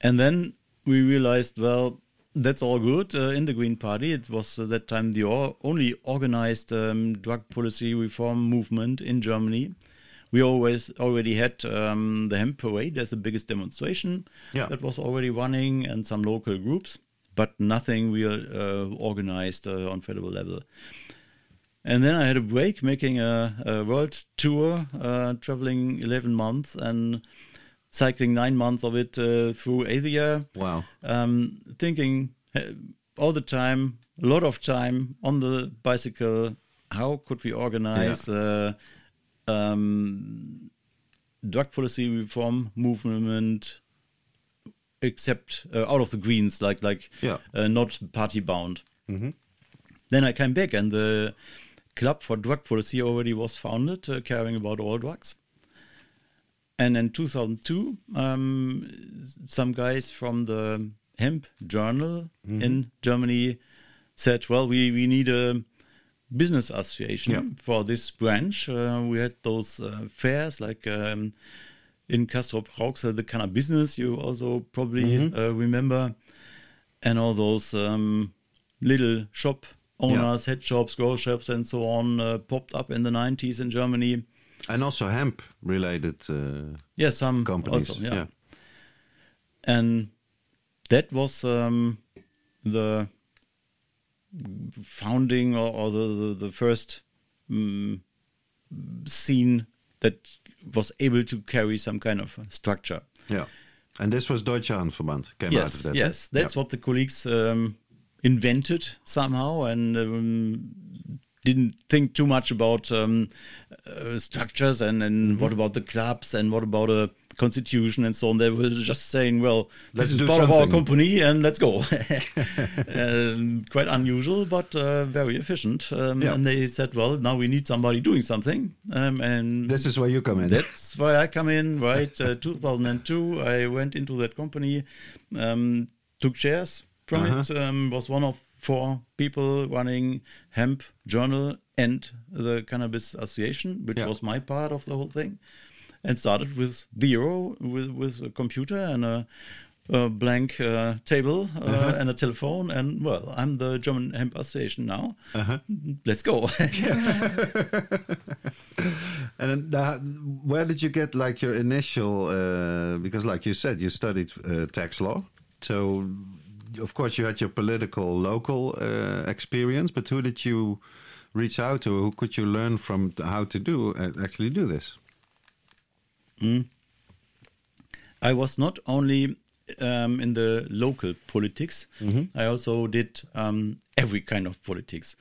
And then we realized, well, that's all good uh, in the Green Party. It was uh, that time the or- only organized um, drug policy reform movement in Germany. We always already had um, the Hemp Parade as the biggest demonstration yeah. that was already running and some local groups, but nothing real uh, organized uh, on federal level. And then I had a break making a, a world tour, uh, traveling eleven months and cycling nine months of it uh, through Asia. Wow. Um, thinking all the time, a lot of time on the bicycle, how could we organize yeah. uh, um, drug policy reform movement except uh, out of the Greens, like like yeah. uh, not party bound. Mm-hmm. Then I came back and the Club for Drug Policy already was founded, uh, caring about all drugs. And in two thousand two, um, some guys from the Hemp Journal mm-hmm. in Germany said, well, we, we need a business association yeah. for this branch. Uh, we had those uh, fairs like um, in Castrop-Rauxel, the Cannabis Business, you also probably mm-hmm. uh, remember, and all those um, little shop owners, yeah. head shops, grow shops, and so on uh, popped up in the nineties in Germany. And also hemp-related uh, yeah, some companies. Also, yeah. yeah, and that was um, the founding or, or the, the, the first um, scene that was able to carry some kind of structure. Yeah, and this was Deutscher Hanfverband came yes, out of that. Yes, that's yeah. what the colleagues um, invented somehow and um, didn't think too much about um, uh, structures and, and mm-hmm. what about the clubs and what about the constitution and so on. They were just saying, well, let's this is do part something. Of our company and let's go. um, quite unusual, but uh, very efficient. Um, yeah. And they said, well, now we need somebody doing something. Um, and this is where you come in. That's why I come in, right? Uh, two thousand two, I went into that company, um, took shares from uh-huh. it, um, was one of four people running Hemp Journal and the Cannabis Association, which yeah. was my part of the whole thing. And started with zero, with, with a computer and a, a blank uh, table uh, uh-huh. and a telephone. And, well, I'm the German Hemp Association now. Uh-huh. Let's go. And uh, where did you get, like, your initial... Uh, because, like you said, you studied uh, tax law. So, of course, you had your political, local uh, experience. But who did you reach out to? Who could you learn from how to do uh, actually do this? Mm. I was not only um, in the local politics, mm-hmm. I also did um, every kind of politics.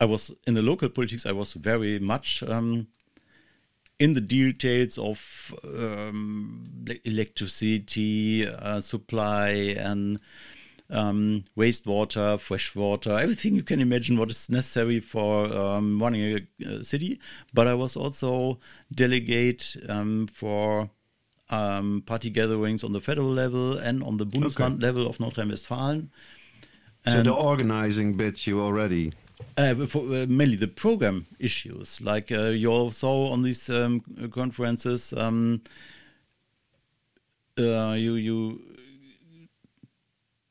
I was in the local politics, I was very much um, in the details of um, electricity uh, supply and um, wastewater, fresh water, everything you can imagine what is necessary for um, running a, a city. But I was also delegate um, for um, party gatherings on the federal level and on the Bundesland okay. level of Nordrhein-Westfalen. So the organizing bits you already... Uh, for, uh, mainly the program issues. Like uh, you all saw on these um, conferences, um, uh, you... you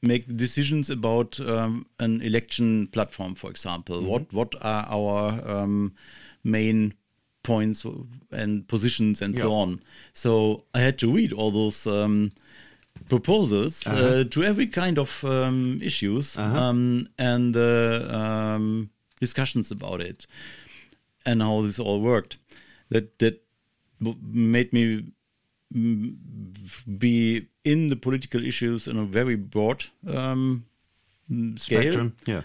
make decisions about um, an election platform, for example. Mm-hmm. What what are our um, main points and positions and yeah. so on. So I had to read all those um, proposals uh-huh. uh, to every kind of um, issues uh-huh. um, and the uh, um, discussions about it and how this all worked. That, that made me be in the political issues in a very broad um, scale. Spectrum, yeah.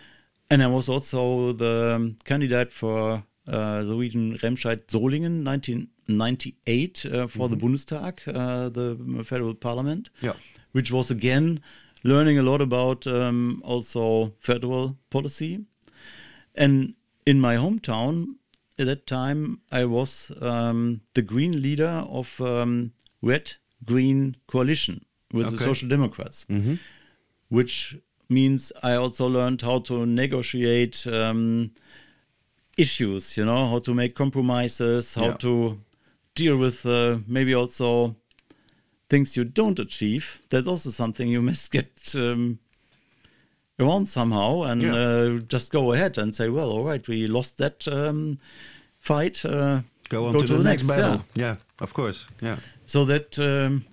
And I was also the candidate for uh, the region Remscheid-Solingen, nineteen ninety-eight, uh, for mm-hmm. the Bundestag, uh, the federal parliament, yeah. which was again learning a lot about um, also federal policy. And in my hometown, at that time, I was um, the green leader of... Um, Red Green coalition with okay. the Social Democrats, mm-hmm. which means I also learned how to negotiate um, issues, you know, how to make compromises, how yeah. to deal with uh, maybe also things you don't achieve. That's also something you must get um, around somehow and yeah. uh, just go ahead and say, well, all right, we lost that um, fight. Uh, go on go to, to the, the next, next battle. Yeah. yeah, of course. Yeah. So that um,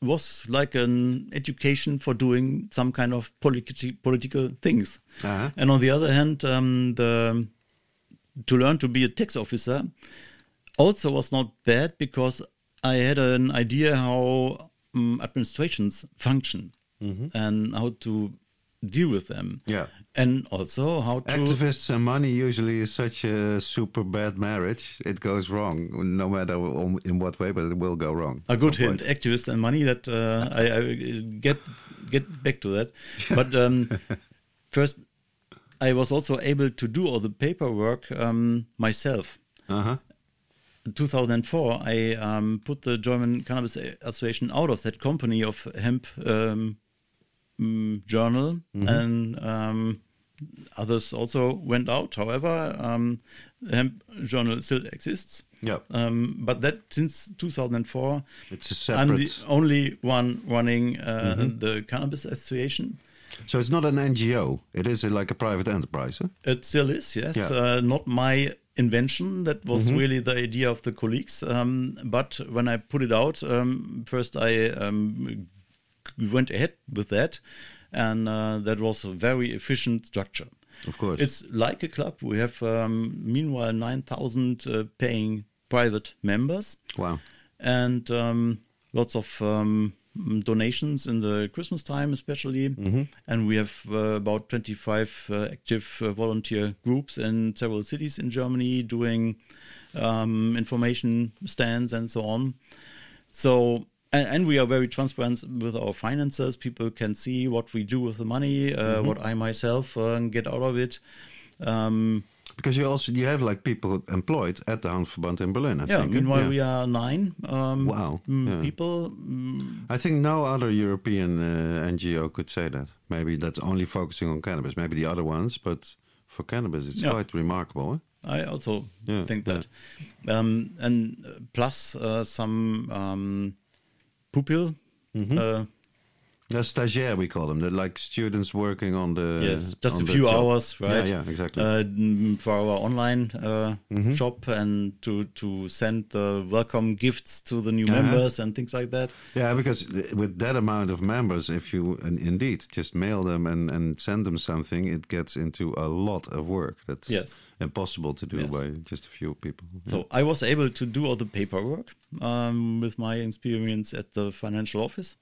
was like an education for doing some kind of politi- political things. Uh-huh. And on the other hand, um, the to learn to be a tax officer also was not bad because I had an idea how um, administrations function mm-hmm. and how to deal with them. Yeah. And also how to... Activists and money usually is such a super bad marriage. It goes wrong, no matter in what way, but it will go wrong. A good hint, point. Activists and money, that uh, I, I get get back to that. But um, first, I was also able to do all the paperwork um, myself. Uh-huh. In two thousand four, I um, put the German Cannabis Association out of that company of hemp... Um, Journal mm-hmm. and um, others also went out. However, um, Hemp Journal still exists. Yeah. Um, but that since two thousand four, it's a separate. I'm the only one running uh, mm-hmm. the Cannabis Association. So it's not an N G O. It is like a private enterprise. Huh? It still is. Yes. Yeah. Uh, not my invention. That was mm-hmm. really the idea of the colleagues. Um, but when I put it out, um, first I. Um, We went ahead with that, and uh, that was a very efficient structure. Of course. It's like a club. We have, um, meanwhile, nine thousand uh, paying private members. Wow. And um, lots of um, donations in the Christmas time especially. Mm-hmm. And we have uh, about twenty-five uh, active uh, volunteer groups in several cities in Germany doing um, information stands and so on. So, and, and we are very transparent with our finances. People can see what we do with the money, uh, mm-hmm. what I myself uh, get out of it. Um, Because you also you have like people employed at the Hanfverband in Berlin, I yeah, think. Meanwhile yeah. we are nine um, wow. yeah. people. Mm. I think no other European uh, N G O could say that. Maybe that's only focusing on cannabis. Maybe the other ones, but for cannabis it's yeah. quite remarkable. Eh? I also yeah, think that. Yeah. Um, and plus uh, some um, pupil. Mm-hmm. Uh, The stagiaire, we call them. They're like students working on the... Yes, just a few hours, right? Yeah, yeah, exactly. Uh, for our online uh, mm-hmm. shop and to, to send the welcome gifts to the new uh-huh. members and things like that. Yeah, because with that amount of members, if you and indeed just mail them and, and send them something, it gets into a lot of work. That's yes. impossible to do yes. by just a few people. Yeah. So I was able to do all the paperwork um, with my experience at the financial office.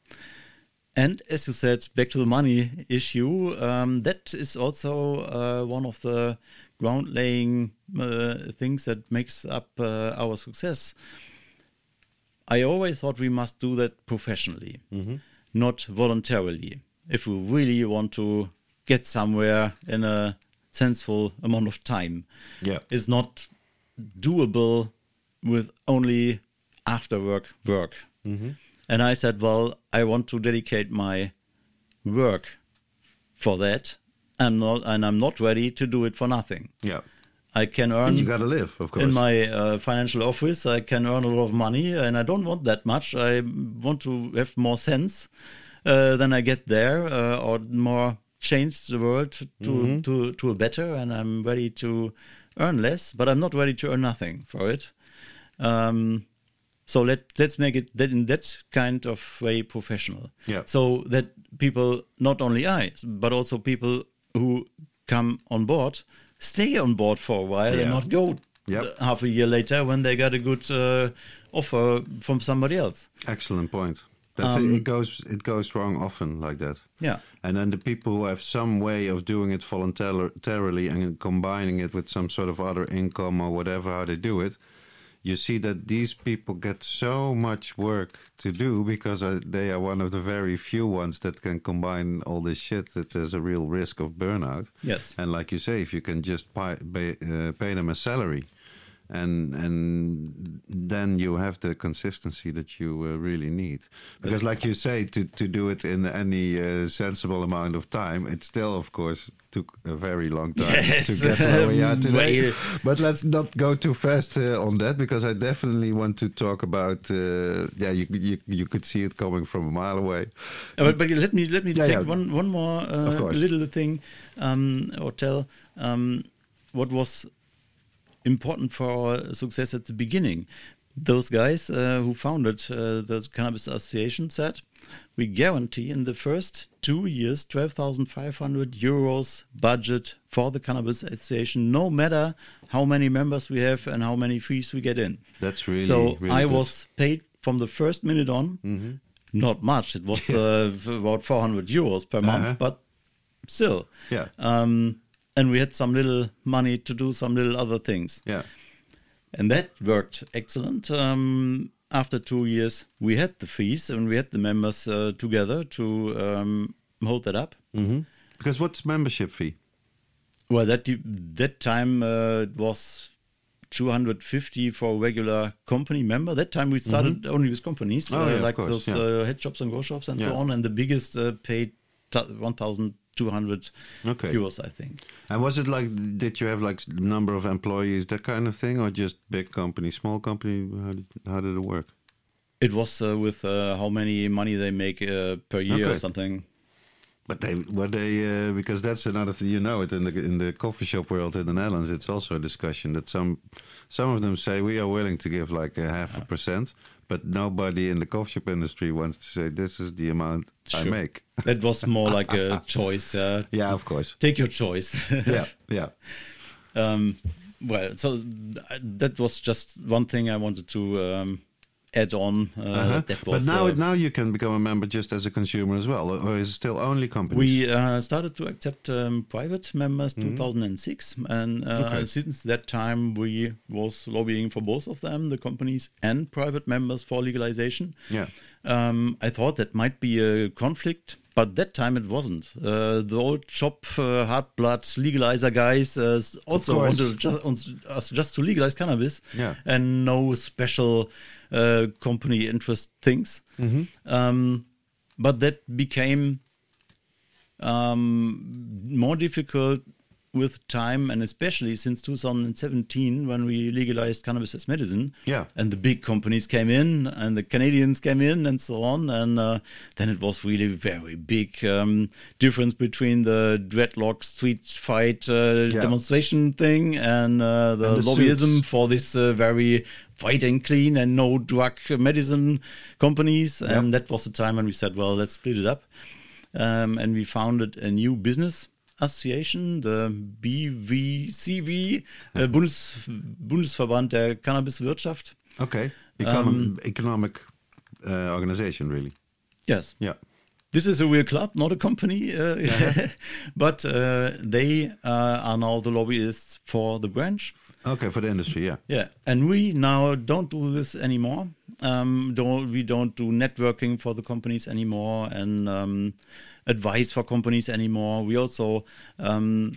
And as you said, back to the money issue, um, that is also uh, one of the ground-laying uh, things that makes up uh, our success. I always thought we must do that professionally, mm-hmm. not voluntarily, if we really want to get somewhere in a sensible amount of time. Yeah. It's not doable with only after-work work. Mm-hmm. And I said, well, I want to dedicate my work for that. I'm not, and I'm not ready to do it for nothing. Yeah, I can earn. You gotta live, of course. In my uh, financial office, I can earn a lot of money, and I don't want that much. I want to have more sense uh, than I get there, uh, or more change the world to mm-hmm. to to a better. And I'm ready to earn less, but I'm not ready to earn nothing for it. Um, So let, let's make it that in that kind of way professional. Yeah. So that people, not only I, but also people who come on board, stay on board for a while yeah. and not go yep. half a year later when they got a good uh, offer from somebody else. Excellent point. That's um, it, it goes it goes wrong often like that. Yeah. And then the people who have some way of doing it voluntarily and combining it with some sort of other income or whatever, how they do it, you see that these people get so much work to do because they are one of the very few ones that can combine all this shit, that there's a real risk of burnout. Yes. And like you say, if you can just pay, pay, uh, pay them a salary and and then you have the consistency that you uh, really need. Because like you say, to, to do it in any uh, sensible amount of time, it still, of course, took a very long time yes. to get where we are today. But let's not go too fast uh, on that, because I definitely want to talk about, uh, yeah, you, you you could see it coming from a mile away. Uh, but, but let me let me yeah, take yeah. One, one more uh, little thing um, or tell um, what was important for our success at the beginning. Those guys uh, who founded uh, the Cannabis Association said, we guarantee in the first two years twelve thousand five hundred euros budget for the Cannabis Association, no matter how many members we have and how many fees we get in. That's really, so really I good. Was paid from the first minute on, mm-hmm. not much. It was uh, about four hundred euros per month, uh-huh. but still. Yeah. Um, and we had some little money to do some little other things. Yeah. And that worked excellent. Um, after two years, we had the fees and we had the members uh, together to um, hold that up. Mm-hmm. Because what's membership fee? Well, that de- that time uh, it was two hundred fifty for a regular company member. That time we started mm-hmm. only with companies, oh, uh, yeah, like of course, those yeah. uh, head shops and grow shops and yeah. so on. And the biggest uh, paid t- one thousand. two hundred okay. euros, I think. And was it like, did you have like number of employees, that kind of thing, or just big company, small company? How did, how did it work? It was uh, with uh, how many money they make uh, per year okay. or something. But they were they uh, because that's another thing, you know it in the in the coffee shop world in the Netherlands. It's also a discussion that some some of them say we are willing to give like a half yeah. a percent. But nobody in the coffee shop industry wants to say, this is the amount sure. I make. That was more like a choice. Uh, yeah, of course. Take your choice. yeah, yeah. Um, well, so that was just one thing I wanted to um, add-on. Uh, uh-huh. that was, but now, uh, now you can become a member just as a consumer as well, or is it still only companies? We uh, started to accept um, private members in mm-hmm. two thousand six, and uh, okay. since that time we was lobbying for both of them, the companies and private members, for legalization. Yeah, um, I thought that might be a conflict. But that time it wasn't. Uh, the old shop, uh, hard blood legalizer guys uh, also wanted just, on, us just to legalize cannabis yeah. and no special uh, company interest things. Mm-hmm. Um, but that became um, more difficult with time, and especially since two thousand seventeen, when we legalized cannabis as medicine, yeah, and the big companies came in, and the Canadians came in, and so on, and uh, then it was really very big um, difference between the dreadlock street fight uh, yeah. demonstration thing and uh, the, and the lobbyism suits. For this uh, very white and clean and no drug medicine companies, yeah. and that was the time when we said, well, let's split it up, um, and we founded a new business Association, the B V C V, uh, Bundes, Bundesverband der Cannabiswirtschaft. Okay, Econ- um, economic uh, organization, really. Yes. Yeah. This is a real club, not a company, uh, uh-huh. but uh, they uh, are now the lobbyists for the branch. Okay, for the industry, yeah. Yeah, and we now don't do this anymore. Um, don't, we don't do networking for the companies anymore, and um, advice for companies anymore. We also um,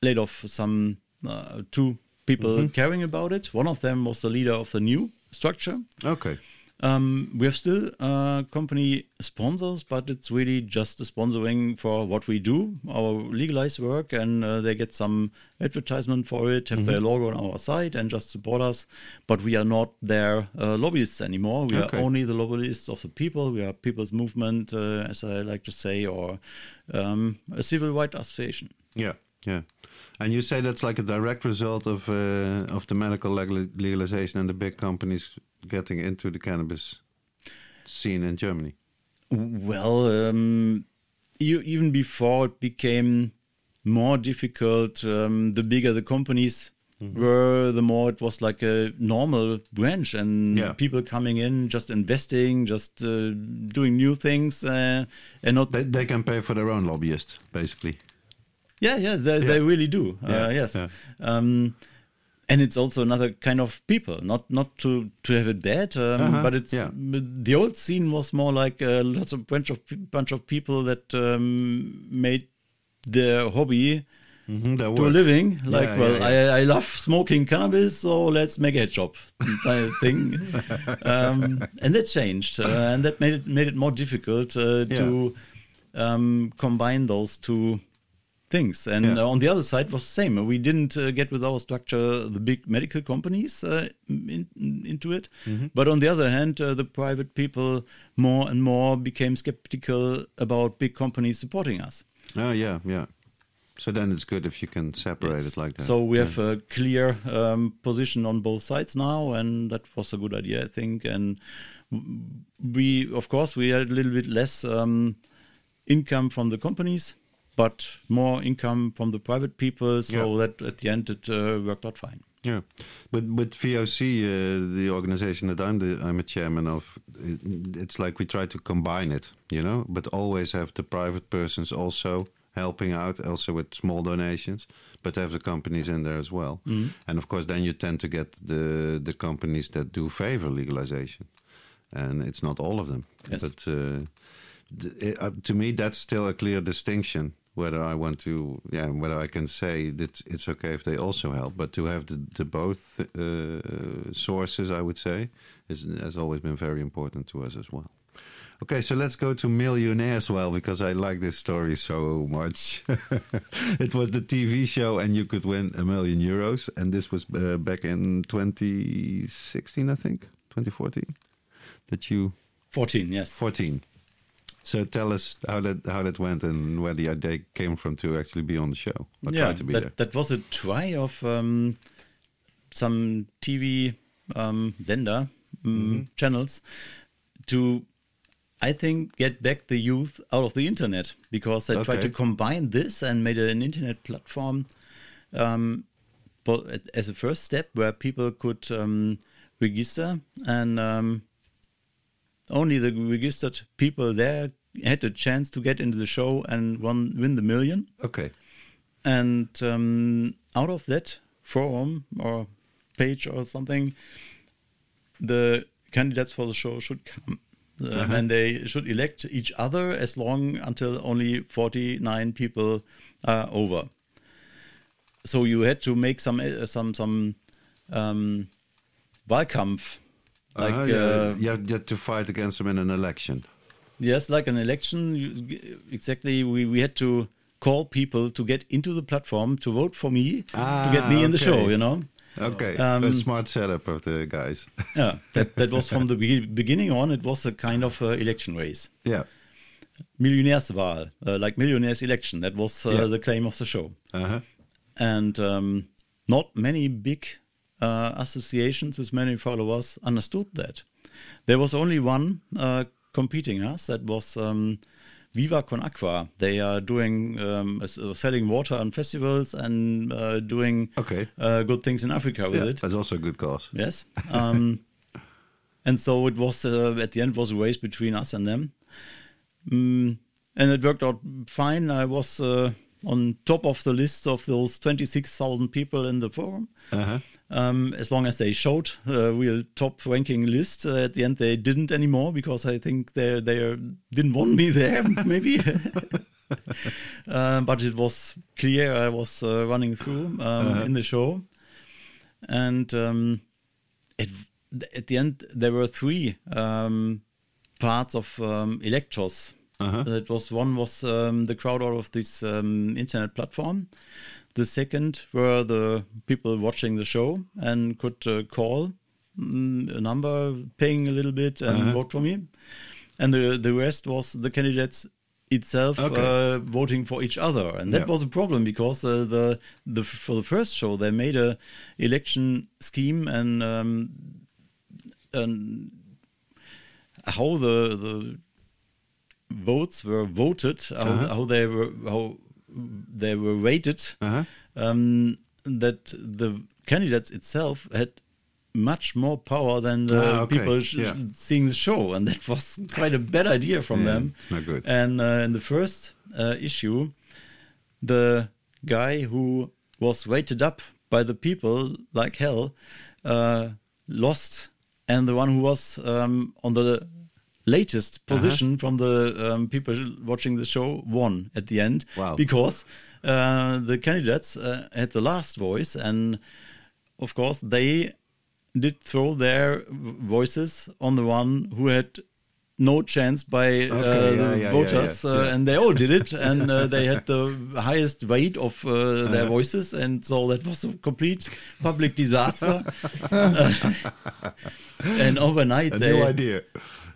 laid off some uh, two people mm-hmm. caring about it. One of them was the leader of the new structure. Okay. Um, we have still uh, company sponsors, but it's really just the sponsoring for what we do, our legalized work, and uh, they get some advertisement for it, have mm-hmm. their logo on our site, and just support us. But we are not their uh, lobbyists anymore. We okay. are only the lobbyists of the people. We are people's movement, uh, as I like to say, or um, a civil rights association. Yeah, yeah. And you say that's like a direct result of uh, of the medical legalization and the big companies getting into the cannabis scene in Germany. Well, um, you, even before it became more difficult, um, the bigger the companies mm-hmm. were, the more it was like a normal branch, and yeah. people coming in, just investing, just uh, doing new things, uh, and not they, they can pay for their own lobbyists, basically. Yeah, yes, they, yeah. they really do. Yeah. Uh, yes. Yeah. Um, and it's also another kind of people, not not to, to have it bad, um, uh-huh. but it's yeah. the old scene was more like uh, lots of bunch of bunch of people that um, made their hobby mm-hmm, their to a living. Like, yeah, well, yeah, yeah. I, I love smoking cannabis, so let's make a head shop thing. Um, and that changed, uh, and that made it made it more difficult uh, yeah. to um, combine those two things. And yeah. uh, on the other side was the same. We didn't uh, get with our structure the big medical companies uh, in, in, into it. Mm-hmm. But on the other hand, uh, the private people more and more became skeptical about big companies supporting us. Oh, yeah, yeah. So then it's good if you can separate yes. it like that. So we yeah. have a clear um, position on both sides now, and that was a good idea, I think. And we, of course, we had a little bit less um, income from the companies, but more income from the private people, so yeah. that at the end it uh, worked out fine. Yeah, but with V O C, uh, the organization that I'm the, I'm a chairman of, it's like we try to combine it, you know, but always have the private persons also helping out, also with small donations, but have the companies in there as well. Mm-hmm. And of course, then you tend to get the the companies that do favor legalization, and it's not all of them. Yes. But uh, th- uh, to me, that's still a clear distinction. Whether I want to, yeah, whether I can say that it's okay if they also help, but to have the, the both uh, sources, I would say, is, has always been very important to us as well. Okay, so let's go to Millionärswahl, because I like this story so much. It was the T V show, and you could win a million euros, and this was uh, back in twenty sixteen, I think, twenty fourteen. That you fourteen, yes, fourteen. So tell us how that how that went and where the idea came from to actually be on the show. Or yeah, try to be that, there. That was a try of um, some T V um, sender um, mm-hmm. channels to, I think, get back the youth out of the internet, because they okay. tried to combine this and made an internet platform um, as a first step where people could um, register and um, only the registered people there had a chance to get into the show and won, win the million. Okay. And um, out of that forum or page or something, the candidates for the show should come. Uh, uh-huh. And they should elect each other as long until only forty-nine people are over. So you had to make some uh, some some um, Wahlkampf, like uh-huh, yeah. uh, you had to fight against them in an election. Yes, like an election. You, exactly, we, we had to call people to get into the platform to vote for me ah, to get me okay. in the show. You know. Okay, um, a smart setup of the guys. Yeah, that, that was from the be- beginning on. It was a kind of uh, election race. Yeah, Millionärswahl, uh, like millionaires election. That was uh, yeah. the claim of the show. Uh-huh. And um, not many big uh, associations with many followers understood that. There was only one uh, competing us. That was um, Viva Con Agua. They are doing um, selling water on festivals and uh, doing okay. uh, good things in Africa with yeah, it. That's also a good cause. Yes. Um, and so it was uh, at the end was a race between us and them, um, and it worked out fine. I was uh, on top of the list of those twenty-six thousand people in the forum. Uh-huh. Um, as long as they showed a real top-ranking list, uh, at the end they didn't anymore because I think they they didn't want me there, maybe. um, but it was clear I was uh, running through um, uh-huh. in the show, and um, it, at the end there were three um, parts of um, electors. Uh-huh. That was one was um, the crowd out of this um, internet platform. The second were the people watching the show and could uh, call mm, a number, paying a little bit, and uh-huh. vote for me. And the, the rest was the candidates itself okay. uh, voting for each other. And that yeah. was a problem because uh, the the for the first show they made a election scheme and um, and how the the votes were voted, how, uh-huh. how they were how. They were rated uh-huh. um, that the candidates itself had much more power than the ah, okay. people sh- yeah. seeing the show, and that was quite a bad idea from yeah, them. It's not good. And uh, in the first uh, issue, the guy who was rated up by the people like hell uh, lost, and the one who was um, on the latest position uh-huh. from the um, people watching the show won at the end wow. because uh, the candidates uh, had the last voice, and of course they did throw their voices on the one who had no chance by okay, uh, yeah, the yeah, voters yeah, yeah. Uh, yeah. and they all did it and uh, they had the highest weight of uh, their uh-huh. voices, and so that was a complete public disaster. And overnight a they new idea.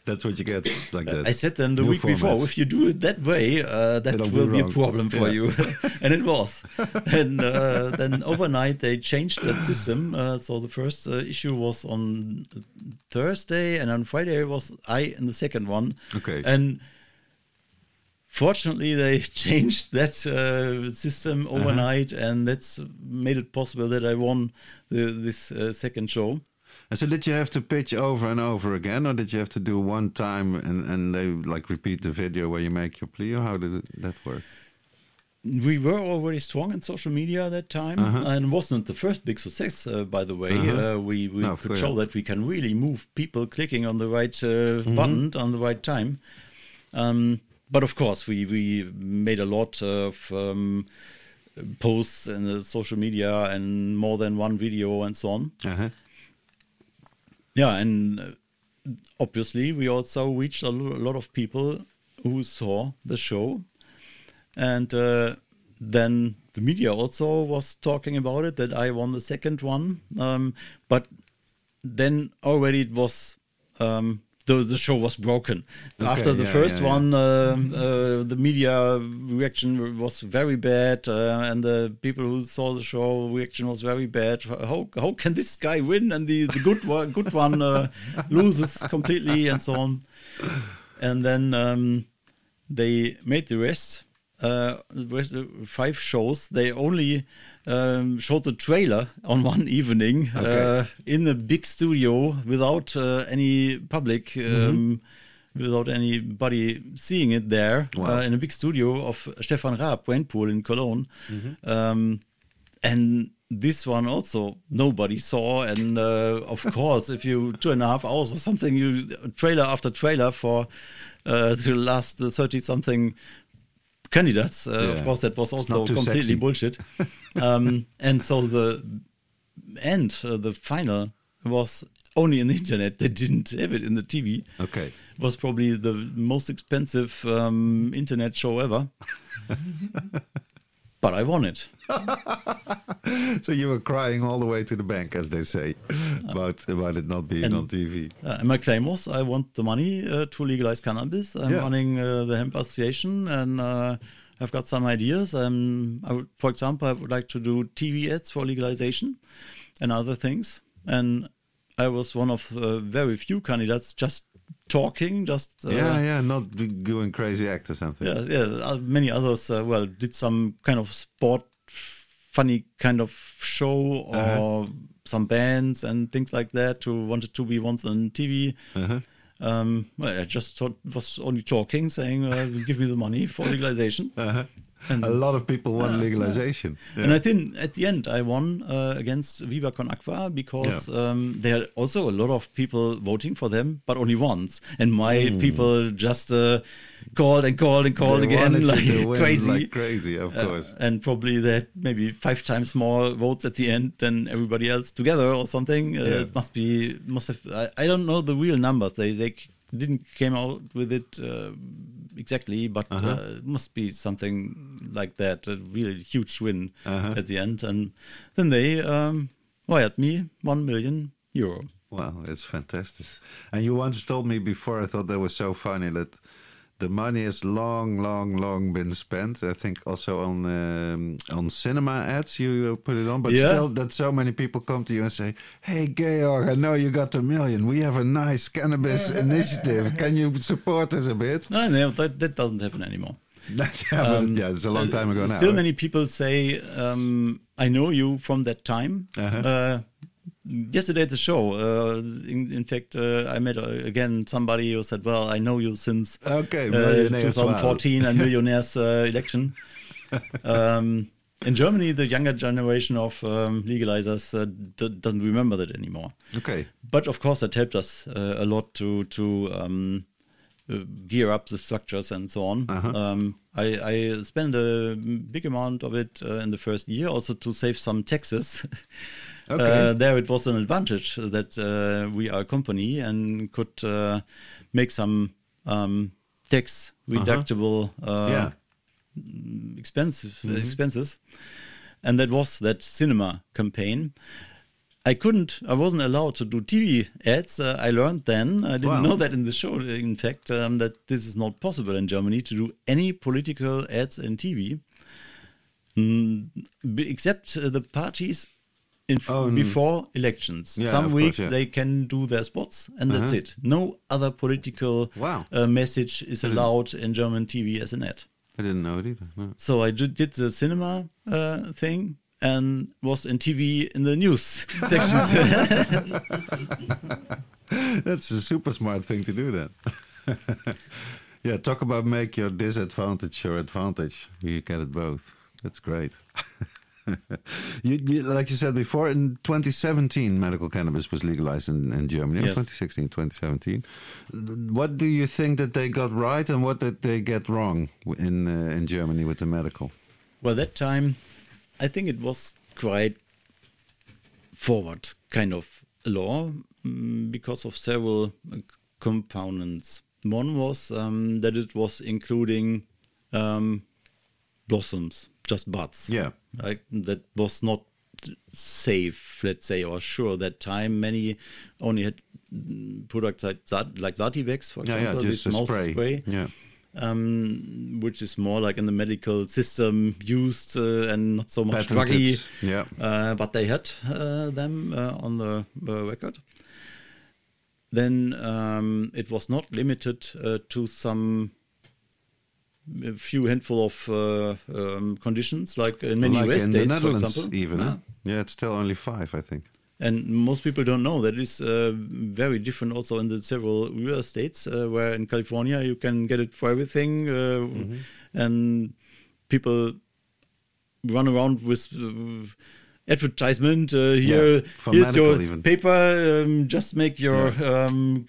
That's what you get like that. I said them the New week formats. Before, if you do it that way, uh, that It'll will be, be a problem for yeah. you. And it was. And uh, then overnight they changed the system. Uh, so the first uh, issue was on Thursday, and on Friday was I in the second one. Okay. And fortunately they changed that uh, system overnight, uh-huh. and that's made it possible that I won the, this uh, second show. And so did you have to pitch over and over again, or did you have to do one time and, and they like repeat the video where you make your plea, or how did that work? We were already strong in social media at that time, uh-huh. and wasn't the first big success, uh, by the way. Uh-huh. Uh, we we no, could show that we can really move people clicking on the right uh, mm-hmm. button on the right time. Um, but of course, we, we made a lot of um, posts in the social media and more than one video and so on. Uh-huh. Yeah, and obviously we also reached a lot of people who saw the show. And uh, then the media also was talking about it, that I won the second one. Um, but then already it was, um, the, the show was broken. Okay, after the yeah, first yeah, one, yeah. Uh, uh, the media reaction was very bad. Uh, and the people who saw the show reaction was very bad. How how can this guy win? And the, the good one, good one uh, loses completely and so on. And then um, they made the rest. Uh, five shows. They only um, showed the trailer on one evening okay. uh, in a big studio without uh, any public um, mm-hmm. without anybody seeing it there, wow. uh, in a big studio of Stefan Raab, Rainpool in Cologne. Mm-hmm. Um, and this one also nobody saw. And uh, of course, if you two and a half hours or something, you trailer after trailer for uh, the last thirty something candidates. Uh, yeah. Of course, that was also completely sexy. bullshit. um, and so the end, uh, the final was only in the internet. They didn't have it in the T V. Okay. It was probably the most expensive um, internet show ever. But I won it. So you were crying all the way to the bank, as they say, about, about it not being and, on T V. Uh, and my claim was, I want the money uh, to legalize cannabis. I'm yeah. running uh, the Hemp Association, and uh, I've got some ideas. Um, I would, for example, I would like to do T V ads for legalization and other things. And I was one of uh, very few candidates just talking, just... Uh, yeah, yeah, not doing crazy act or something. Yeah, yeah. Many others, uh, well, did some kind of sport, funny kind of show or uh-huh. some bands and things like that who wanted to be once on T V. Uh-huh. Um, well, I just thought, was only talking, saying, uh, give me the money for legalization. Uh-huh. And a lot of people want uh, legalization. Yeah. Yeah. And I think at the end I won uh, against Viva Con Agua because yeah. um, there are also a lot of people voting for them, but only once. And my mm. people just uh, called and called and called they again like crazy. Like crazy, of course. Uh, and probably they had maybe five times more votes at the end than everybody else together or something. Uh, yeah. It must be, must have, I, I don't know the real numbers. They, they didn't came out with it uh, exactly, but uh-huh. uh, it must be something like that, a really huge win uh-huh. at the end. And then they um, wired me one million euro. Wow, it's fantastic. And you once told me before, I thought that was so funny, that the money has long, long, long been spent. I think also on um, on cinema ads you put it on. But yeah. still, that so many people come to you and say, hey, Georg, I know you got a million. We have a nice cannabis initiative. Can you support us a bit? No, no, that, that doesn't happen anymore. yeah, but um, yeah, it's a long time ago uh, now. Still many people say, um, I know you from that time. Uh-huh. Uh, Yesterday at the show, uh, in, in fact, uh, I met uh, again somebody who said, well, I know you since okay, uh, twenty fourteen and Millionärs uh, election. Um, in Germany, the younger generation of um, legalizers uh, d- doesn't remember that anymore. Okay. But of course, that helped us uh, a lot to to um, uh, gear up the structures and so on. Uh-huh. Um, I, I spent a big amount of it uh, in the first year also to save some taxes. Okay. Uh, there it was an advantage that uh, we are a company and could uh, make some um, tax deductible uh-huh. uh, yeah. expenses, mm-hmm. expenses. And that was that cinema campaign. I couldn't, I wasn't allowed to do T V ads. Uh, I learned then, I didn't wow. know that in the show, in fact, um, that this is not possible in Germany to do any political ads in T V, mm, except uh, the parties In, oh, before elections. Yeah, Some weeks course, yeah. they can do their spots and uh-huh. that's it. No other political wow. uh, message is I allowed in German T V as an ad. I didn't know it either. No. So I did, did the cinema uh, thing and was in T V in the news sections. That's a super smart thing to do that. Yeah, talk about make your disadvantage your advantage. You get it both. That's great. you, you, like you said before, in twenty seventeen, medical cannabis was legalized in, in Germany. Yes. twenty sixteen, twenty seventeen. What do you think that they got right and what did they get wrong in uh, in Germany with the medical? Well, that time, I think it was quite forward kind of law because of several components. One was um, that it was including um, blossoms, just buds. Yeah. Like that was not safe, let's say, or sure. That time, many only had products like like Sativex, for example, yeah, yeah, just this a mouse spray, spray yeah. um, which is more like in the medical system used uh, and not so much druggy. Yeah, uh, but they had uh, them uh, on the uh, record. Then um, it was not limited uh, to some. A few handful of uh, um, conditions, like in many like West in states, the Netherlands for example. Even, ah. Yeah, it's still only five, I think. And most people don't know that is uh, very different also in the several rural states, uh, where in California you can get it for everything, uh, mm-hmm. and people run around with uh, advertisement. Uh, here, yeah, here's your even. paper. Um, just make your yeah. um,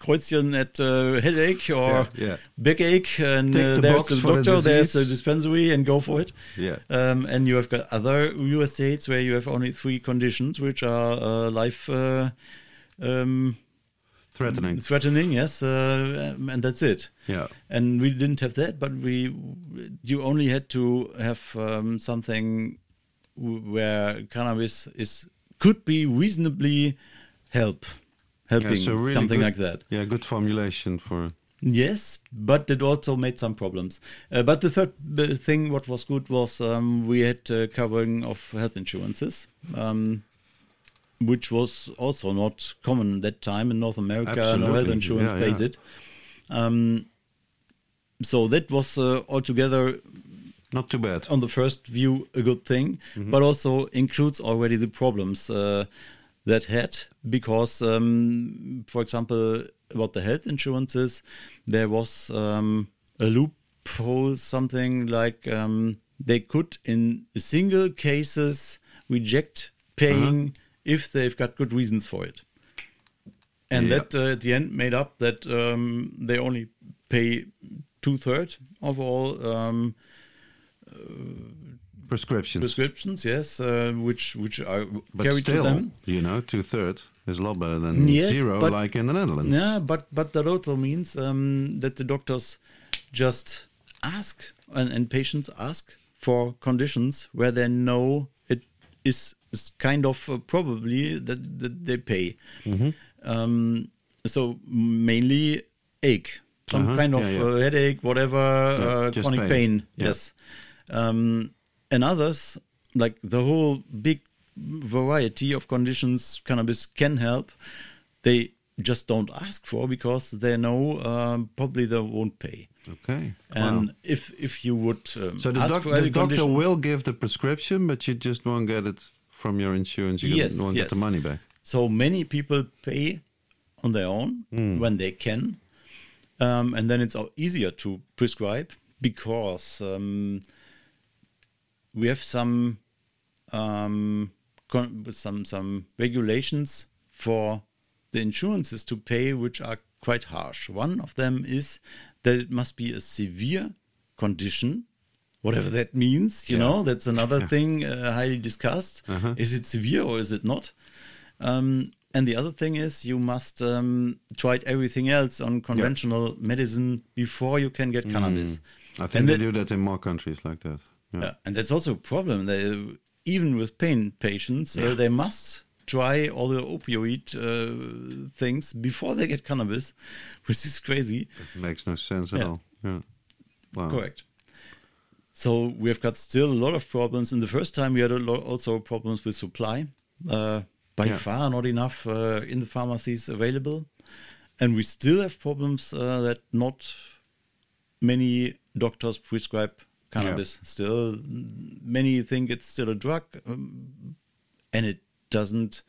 Kreuzchen at uh, headache or yeah, yeah. backache, and uh, the there's a doctor, the there's a dispensary, and go for it. Yeah, um, and you have got other U S states where you have only three conditions, which are uh, life uh, um, threatening, threatening, yes, uh, and that's it. Yeah, and we didn't have that, but we, you only had to have um, something where cannabis is could be reasonably help. Helping, yeah, so really something good, like that. Yeah, good formulation for. Yes, but it also made some problems. Uh, but the third thing, what was good, was um, we had uh, covering of health insurances, um, which was also not common at that time in North America. Absolutely. No health insurance yeah, paid yeah. it. Um, so that was uh, altogether. Not too bad. On the first view, a good thing, mm-hmm. but also includes already the problems. Uh, That had, because, um, for example, about the health insurances, there was um, a loophole, something like um, they could, in single cases, reject paying uh-huh. if they've got good reasons for it. And yep. that, uh, at the end, made up that um, they only pay two-thirds of all um, uh, Prescriptions. Prescriptions, yes, uh, which which are but carried still, to them. You know, two thirds is a lot better than yes, zero, but, like in the Netherlands. Yeah, but but that also means um, that the doctors just ask and, and patients ask for conditions where they know it is, is kind of uh, probably that, that they pay. Mm-hmm. Um, so mainly ache, some uh-huh. kind of yeah, yeah. Uh, headache, whatever, yeah, uh, chronic pain. pain yeah. Yes. Um, And others, like the whole big variety of conditions cannabis can help, they just don't ask for because they know um, probably they won't pay. Okay. And wow. if if you would um, so the ask doc- for the doctor condition, will give the prescription, but you just won't get it from your insurance. You yes, won't yes. get the money back. So many people pay on their own mm. when they can, um, and then it's easier to prescribe because. Um, We have some um, con- some some regulations for the insurances to pay, which are quite harsh. One of them is that it must be a severe condition, whatever that means. You yeah. know, that's another yeah. thing uh, highly discussed. Uh-huh. Is it severe or is it not? Um, and the other thing is you must um, try everything else on conventional yeah. medicine before you can get mm. cannabis. I think and they that- do that in more countries like that. Yeah. Uh, and that's also a problem. They, even with pain patients, yeah. uh, they must try all the opioid uh, things before they get cannabis, which is crazy. It makes no sense yeah. at all. Yeah. Wow. Correct. So we've got still a lot of problems. And the first time we had a lot also problems with supply. Uh, by yeah. far not enough uh, in the pharmacies available. And we still have problems uh, that not many doctors prescribe cannabis. Yeah. Still, many think it's still a drug, um, and it doesn't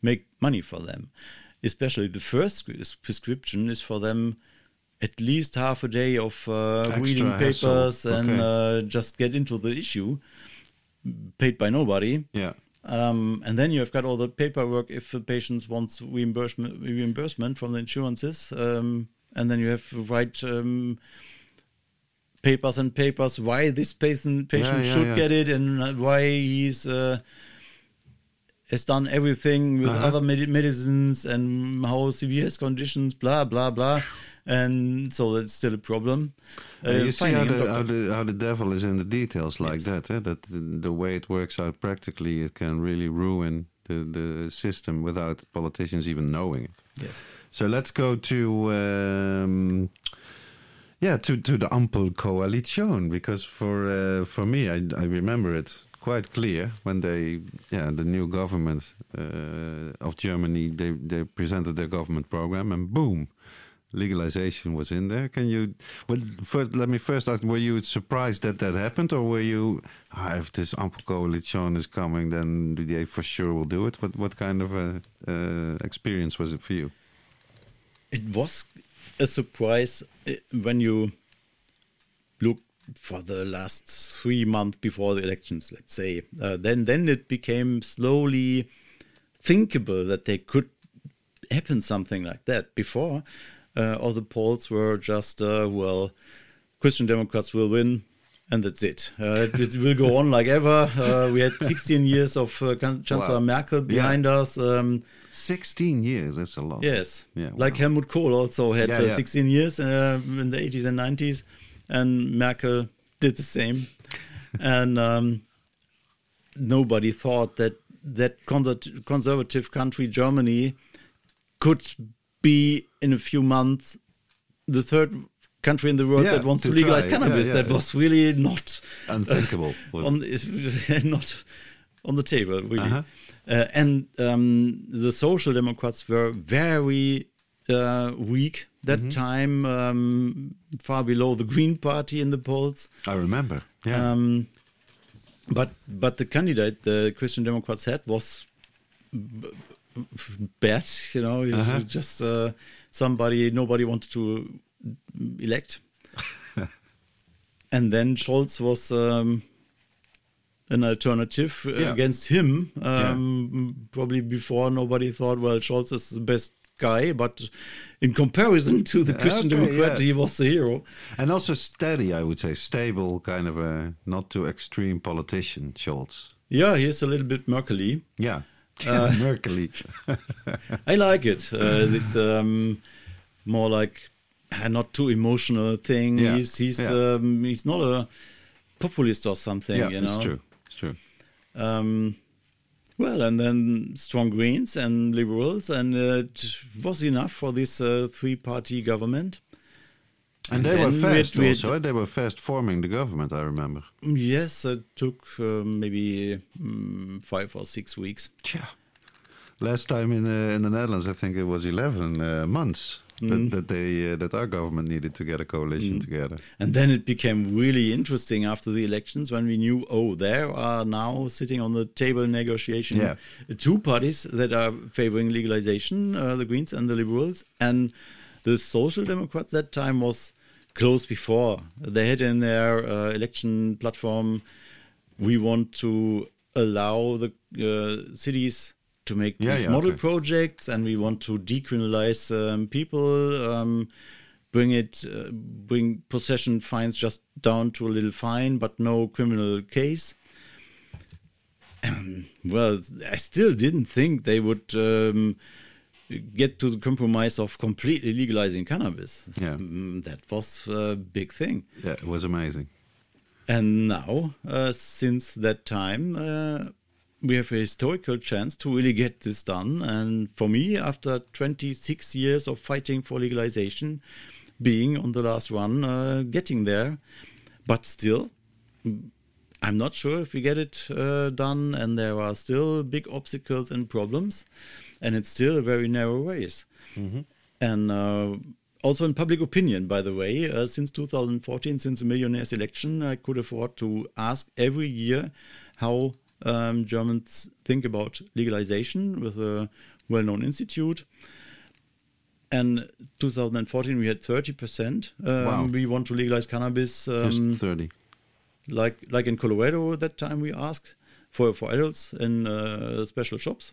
make money for them. Especially the first prescription is for them at least half a day of uh, reading papers okay. and uh, just get into the issue, paid by nobody. Yeah. Um, and then you have got all the paperwork if the patient wants reimbursement, reimbursement from the insurances, um, and then you have to write... Um, papers and papers why this patient patient yeah, yeah, should yeah. get it and why he's uh, has done everything with uh-huh. other med- medicines and how severe his conditions, blah blah blah, and so that's still a problem. Uh, you see how the, how the how the devil is in the details, like yes. that. Eh? That the way it works out practically, it can really ruin the, the system without politicians even knowing it. Yes. So let's go to. Um, Yeah, to, to the Ampel coalition, because for uh, for me, I, I remember it quite clear when they, yeah, the new government uh, of Germany, they, they presented their government program and boom, legalization was in there. Can you? Well, first, let me first ask: were you surprised that that happened, or were you, ah, if this Ampel coalition is coming, then they for sure will do it? What what kind of a uh, experience was it for you? It was a surprise when you look for the last three months before the elections. Let's say uh, then then it became slowly thinkable that they could happen something like that. Before, uh, all the polls were just, uh, well, Christian Democrats will win, and that's it. Uh, it will go on like ever. Uh, we had sixteen years of uh, Chancellor wow. Merkel behind yeah. us. Um, sixteen years, that's a lot. Yes. Yeah, wow. Like Helmut Kohl also had yeah, uh, yeah. sixteen years uh, in the eighties and nineties, and Merkel did the same. And um, nobody thought that that con- conservative country, Germany, could be in a few months the third country in the world yeah, that wants to, to legalize try. cannabis. Yeah, yeah, that yeah. was really not unthinkable, uh, on the, not on the table really. Uh-huh. Uh, and um, the Social Democrats were very uh, weak that mm-hmm. time, um, far below the Green Party in the polls. I remember. Yeah. Um, but but the candidate the Christian Democrats had was B- bad, you know, uh-huh. just uh, somebody nobody wanted to elect. And then Scholz was um, an alternative yeah. against him. Um, yeah. Probably before nobody thought, well, Scholz is the best guy, but in comparison to the Christian okay, Democrat, yeah. he was the hero. And also steady, I would say, stable, kind of a not too extreme politician, Scholz. Yeah, he's a little bit Merkel-y. Yeah. Uh, Merkel-y. I like it. Uh, this um, more like uh, not too emotional thing. Yeah. He's he's yeah. Um, he's not a populist or something. Yeah, you know? It's true. It's true. Um, well, and then strong Greens and Liberals, and uh, it was enough for this uh, three-party government. And, and they were fast we had, also. We had, they were fast forming the government, I remember. Yes, it took uh, maybe um, five or six weeks. Yeah. Last time in uh, in the Netherlands, I think it was eleven uh, months mm. that, that they uh, that our government needed to get a coalition mm. together. And then it became really interesting after the elections when we knew, oh, there are now sitting on the table negotiation yeah. two parties that are favoring legalization: uh, the Greens and the Liberals. And the Social Democrats that time was close before. They had in their uh, election platform, we want to allow the uh, cities to make yeah, these yeah, model okay. projects, and we want to decriminalize um, people, um, bring it, uh, bring possession fines just down to a little fine, but no criminal case. Um, well, I still didn't think they would... Um, get to the compromise of completely legalizing cannabis. Yeah. That was a big thing. Yeah, it was amazing. And now, uh, since that time, uh, we have a historical chance to really get this done. And for me, after twenty-six years of fighting for legalization, being on the last one, uh, getting there. But still, I'm not sure if we get it uh, done, and there are still big obstacles and problems. And it's still a very narrow race. Mm-hmm. And uh, also in public opinion, by the way, uh, since two thousand fourteen, since the millionaires election, I could afford to ask every year how um, Germans think about legalization with a well-known institute. And two thousand fourteen, we had thirty percent. Um, wow. We want to legalize cannabis. Um, Just thirty. Like, like in Colorado, that time we asked for, for adults in uh, special shops.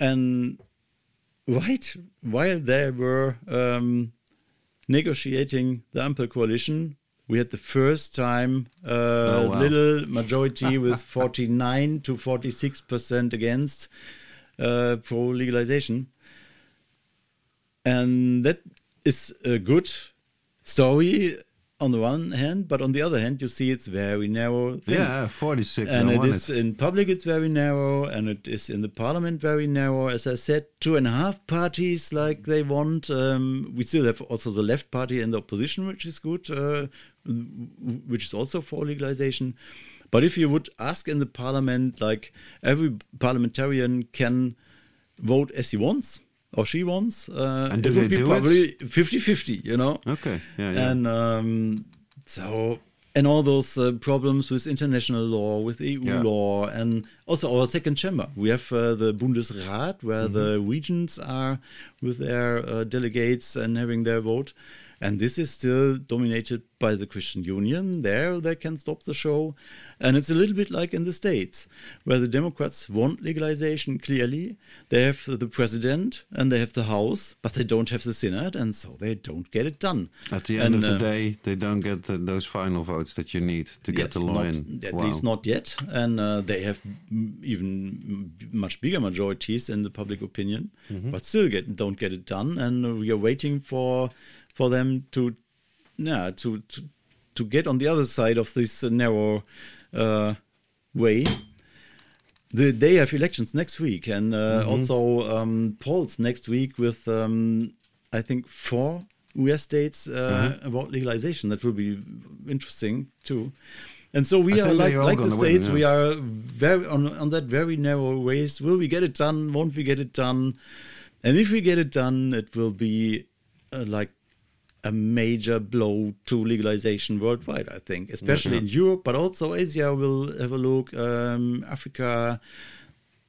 And right while they were um, negotiating the Ampel coalition, we had the first time uh, oh, wow. little majority with forty-nine to forty-six percent against uh, pro-legalization. And that is a good story on the one hand, but on the other hand, you see it's very narrow thing. Yeah, forty-six. And it is it. in public, it's very narrow, and it is in the parliament very narrow. As I said, two and a half parties like they want. Um, we still have also the left party in the opposition, which is good, uh, which is also for legalization. But if you would ask in the parliament, like every parliamentarian can vote as he wants, or she wants. Uh, and do it would they be do probably it? fifty-fifty, you know? Okay, yeah, yeah. And um, so, and all those uh, problems with international law, with E U yeah. law, and also our second chamber. We have uh, the Bundesrat, where mm-hmm. the regions are with their uh, delegates and having their vote. And this is still dominated by the Christian Union. There, they can stop the show. And it's a little bit like in the States, where the Democrats want legalization, clearly. They have the president and they have the House, but they don't have the Senate, and so they don't get it done. At the end and, of the uh, day, they don't get the, those final votes that you need to yes, get the law in. At wow. least not yet. And uh, they have even much bigger majorities in the public opinion, mm-hmm. but still get, don't get it done. And we are waiting for... for them to, yeah, to, to to get on the other side of this uh, narrow uh, way. The, they have elections next week, and uh, mm-hmm. also um, polls next week with, um, I think, four U S states uh, mm-hmm. about legalization. That will be interesting too. And so we I are like, like the states. Win, yeah. We are very on on that very narrow ways. Will we get it done? Won't we get it done? And if we get it done, it will be uh, like. a major blow to legalization worldwide, I think, especially yeah. in Europe, but also Asia will have a look, um, Africa.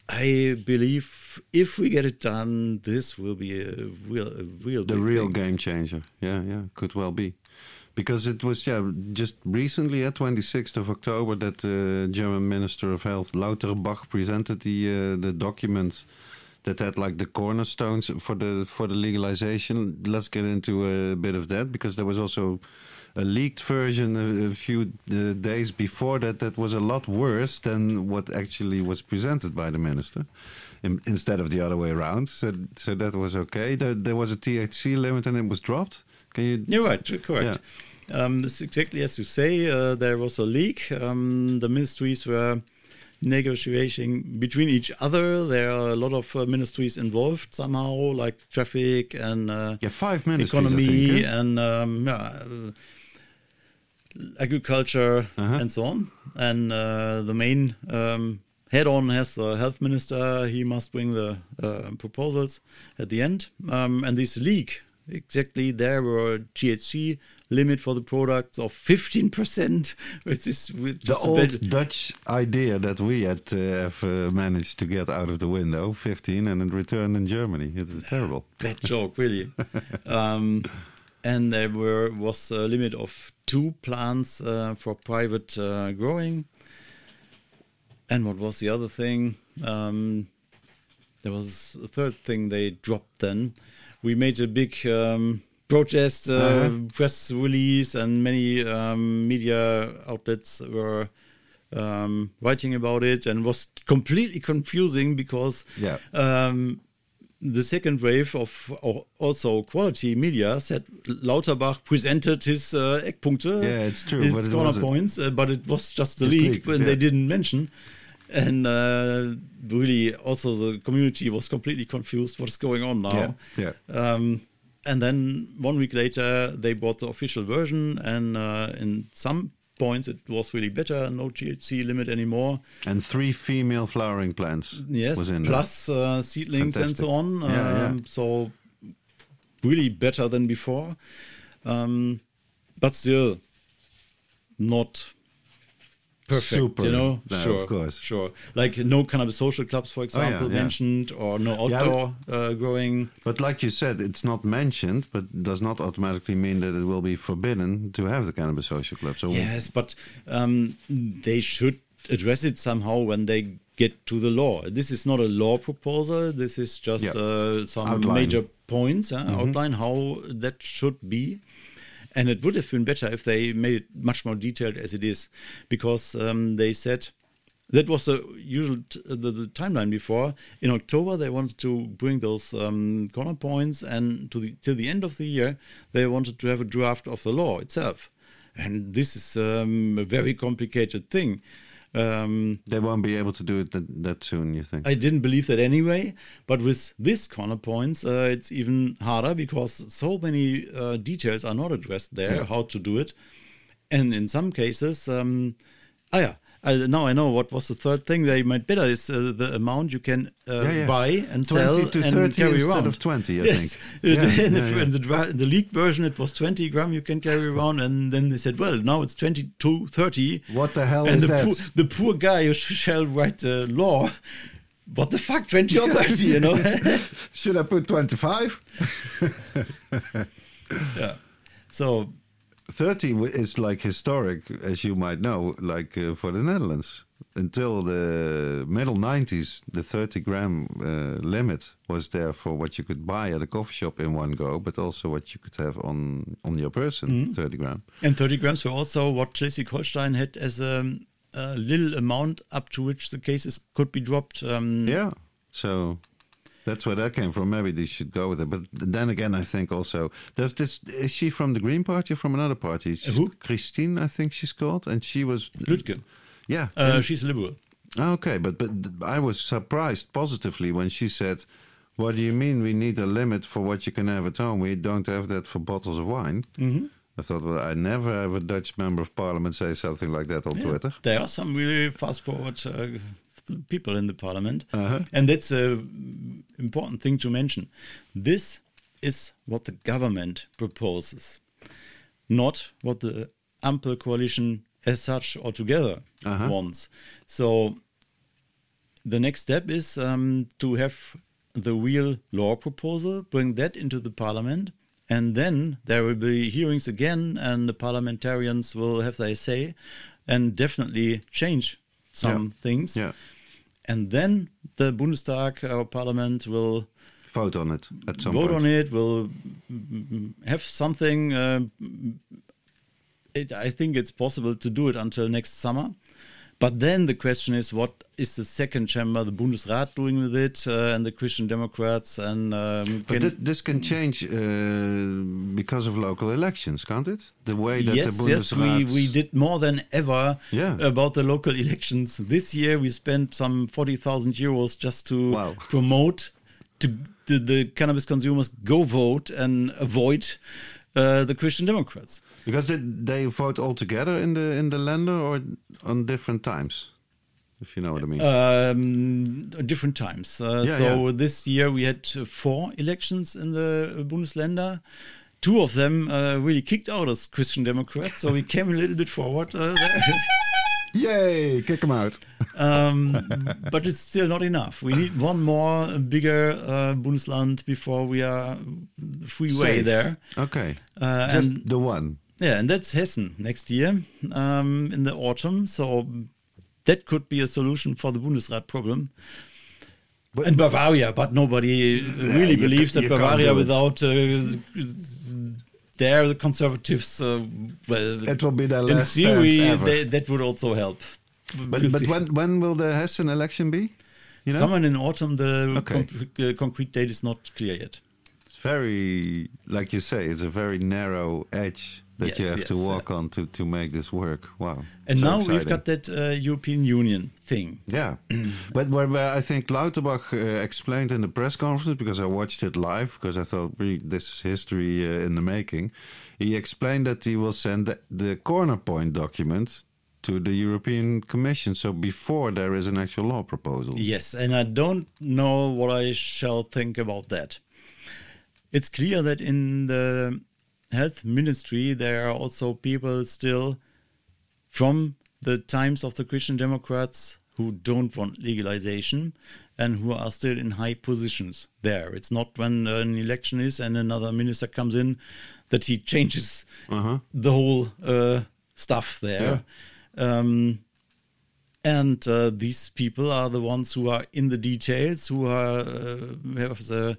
I believe if we get it done, this will be a real, a real the real thing. Game changer. Yeah, yeah, could well be, because it was yeah just recently at twenty-sixth of October that the uh, German Minister of Health Lauterbach presented the uh, the documents. That had like the cornerstones for the for the legalization. Let's get into a bit of that, because there was also a leaked version a, a few uh, days before that that was a lot worse than what actually was presented by the minister, in, instead of the other way around. So so that was okay. There, there was a T H C limit and it was dropped. Can you? You're right. Correct. Yeah. Um, it's exactly as you say. Uh, there was a leak. Um, the ministries were. Negotiating between each other. There are a lot of uh, ministries involved somehow, like traffic and uh, yeah, five ministries, economy I think, yeah? and um, yeah, agriculture uh-huh. and so on. And uh, the main um, head-on has the health minister. He must bring the uh, proposals at the end. Um, and this leak, exactly there were T H C limit for the products of fifteen percent. Which is the old Dutch idea that we had uh, have uh, managed to get out of the window, fifteen, and in return in Germany. It was terrible. Bad joke, really. um, and there were was a limit of two plants uh, for private uh, growing. And what was the other thing? Um, there was a third thing they dropped then. We made a big... Um, protest, uh, uh-huh. press release, and many um, media outlets were um, writing about it, and was completely confusing because yeah. um, the second wave of also quality media said Lauterbach presented his uh, Eckpunkte, yeah, it's true, his corner points, uh, but it was just a leak, and yeah. they didn't mention. And uh, really, also the community was completely confused what's going on now. Yeah. yeah. Um, And then one week later, they bought the official version, and uh, in some points it was really better, no T H C limit anymore. And three female flowering plants. Yes, was in plus uh, seedlings Fantastic. And so on. Yeah, um, yeah. So really better than before, um, but still not perfect. Super, you know. No, sure, of course, sure. Like no cannabis social clubs, for example, oh, yeah, yeah. mentioned, or no outdoor yeah, but, uh, growing. But like you said, it's not mentioned, but does not automatically mean that it will be forbidden to have the cannabis social club. So yes, but um, they should address it somehow when they get to the law. This is not a law proposal. This is just yeah. uh, some outline. Major points uh, mm-hmm. outline how that should be. And it would have been better if they made it much more detailed as it is, because um, they said that was the usual t- the, the timeline before. In October, they wanted to bring those um, corner points, and to the till the end of the year, they wanted to have a draft of the law itself. And this is um, a very complicated thing. Um, they won't be able to do it that, that soon, you think? I didn't believe that anyway, but with this corner points, uh, it's even harder because so many uh, details are not addressed there, yeah. how to do it. And in some cases, um, ah yeah, uh, now I know what was the third thing they made better is uh, the amount you can uh, yeah, yeah. buy and sell to and thirty carry instead around. Of twenty, I yes. think. Yes, yeah. in, yeah, yeah. in, in the leaked version, it was twenty gram you can carry around, and then they said, well, now it's twenty-two, thirty. What the hell and is the that? Poor, the poor guy who shall write the law. What the fuck, twenty or thirty, you know? Should I put twenty-five? Yeah. So thirty is like historic, as you might know, like uh, for the Netherlands. Until the middle nineties, the thirty gram uh, limit was there for what you could buy at a coffee shop in one go, but also what you could have on, on your person, mm-hmm. thirty gram. And thirty grams were also what Schleswig-Holstein had as a, a little amount up to which the cases could be dropped. Um, yeah, so that's where that came from. Maybe they should go with it. But then again, I think also, there's this. Is she from the Green Party or from another party? She's Who? Christine, I think she's called. And she was... Lütke. Yeah. Uh, she's liberal. Okay, but, but I was surprised positively when she said, what do you mean we need a limit for what you can have at home? We don't have that for bottles of wine. Mm-hmm. I thought, well, I never have a Dutch member of parliament say something like that on yeah. Twitter. There are some really fast-forward... Uh, people in the parliament, uh-huh. and that's an important thing to mention. This is what the government proposes, not what the Ampel coalition as such or together uh-huh. wants. So the next step is um, to have the real law proposal, bring that into the parliament, and then there will be hearings again, and the parliamentarians will have their say and definitely change some yeah. things. Yeah. And then the Bundestag, our parliament, will vote on it at some vote point. on it, will have something. Uh, it, I think it's possible to do it until next summer. But then the question is, what is the second chamber, the Bundesrat, doing with it, uh, and the Christian Democrats? And um, But can this, this can change uh, because of local elections, can't it? The way that yes, the Bundesrat... Yes, we, we did more than ever yeah. about the local elections. This year we spent some forty thousand euros just to wow. promote to, to the cannabis consumers, go vote and avoid Uh, the Christian Democrats. Because they, they vote all together in the in the Länder or on different times, if you know what I mean. Um, different times. Uh, yeah, so yeah. This year we had four elections in the Bundesländer. Two of them uh, really kicked out as Christian Democrats, so we came a little bit forward. Uh, Yay, kick them out. um, but it's still not enough. We need one more bigger uh, Bundesland before we are freeway there. Okay, uh, just and, the one. Yeah, and that's Hessen next year um, in the autumn. So that could be a solution for the Bundesrat problem. But, and Bavaria, but nobody really yeah, believes can, that Bavaria without... Uh, There, the conservatives, uh, well, it will be their last in theory, ever. They, that would also help. But, but when when will the Hessen election be? You know? Someone in autumn. The okay. com- uh, concrete date is not clear yet. It's very, like you say, it's a very narrow edge that yes, you have yes, to walk yeah. on to, to make this work. Wow! And so now exciting. We've got that uh, European Union thing. Yeah, but where, where I think Lauterbach uh, explained in the press conference, because I watched it live, because I thought this is history uh, in the making. He explained that he will send the, the corner point document to the European Commission, so before there is an actual law proposal. Yes, and I don't know what I shall think about that. It's clear that in the health ministry there are also people still from the times of the Christian Democrats who don't want legalization and who are still in high positions there. It's not when an election is and another minister comes in that he changes uh-huh. the whole uh, stuff there. Yeah. Um, and uh, these people are the ones who are in the details, who are uh, have the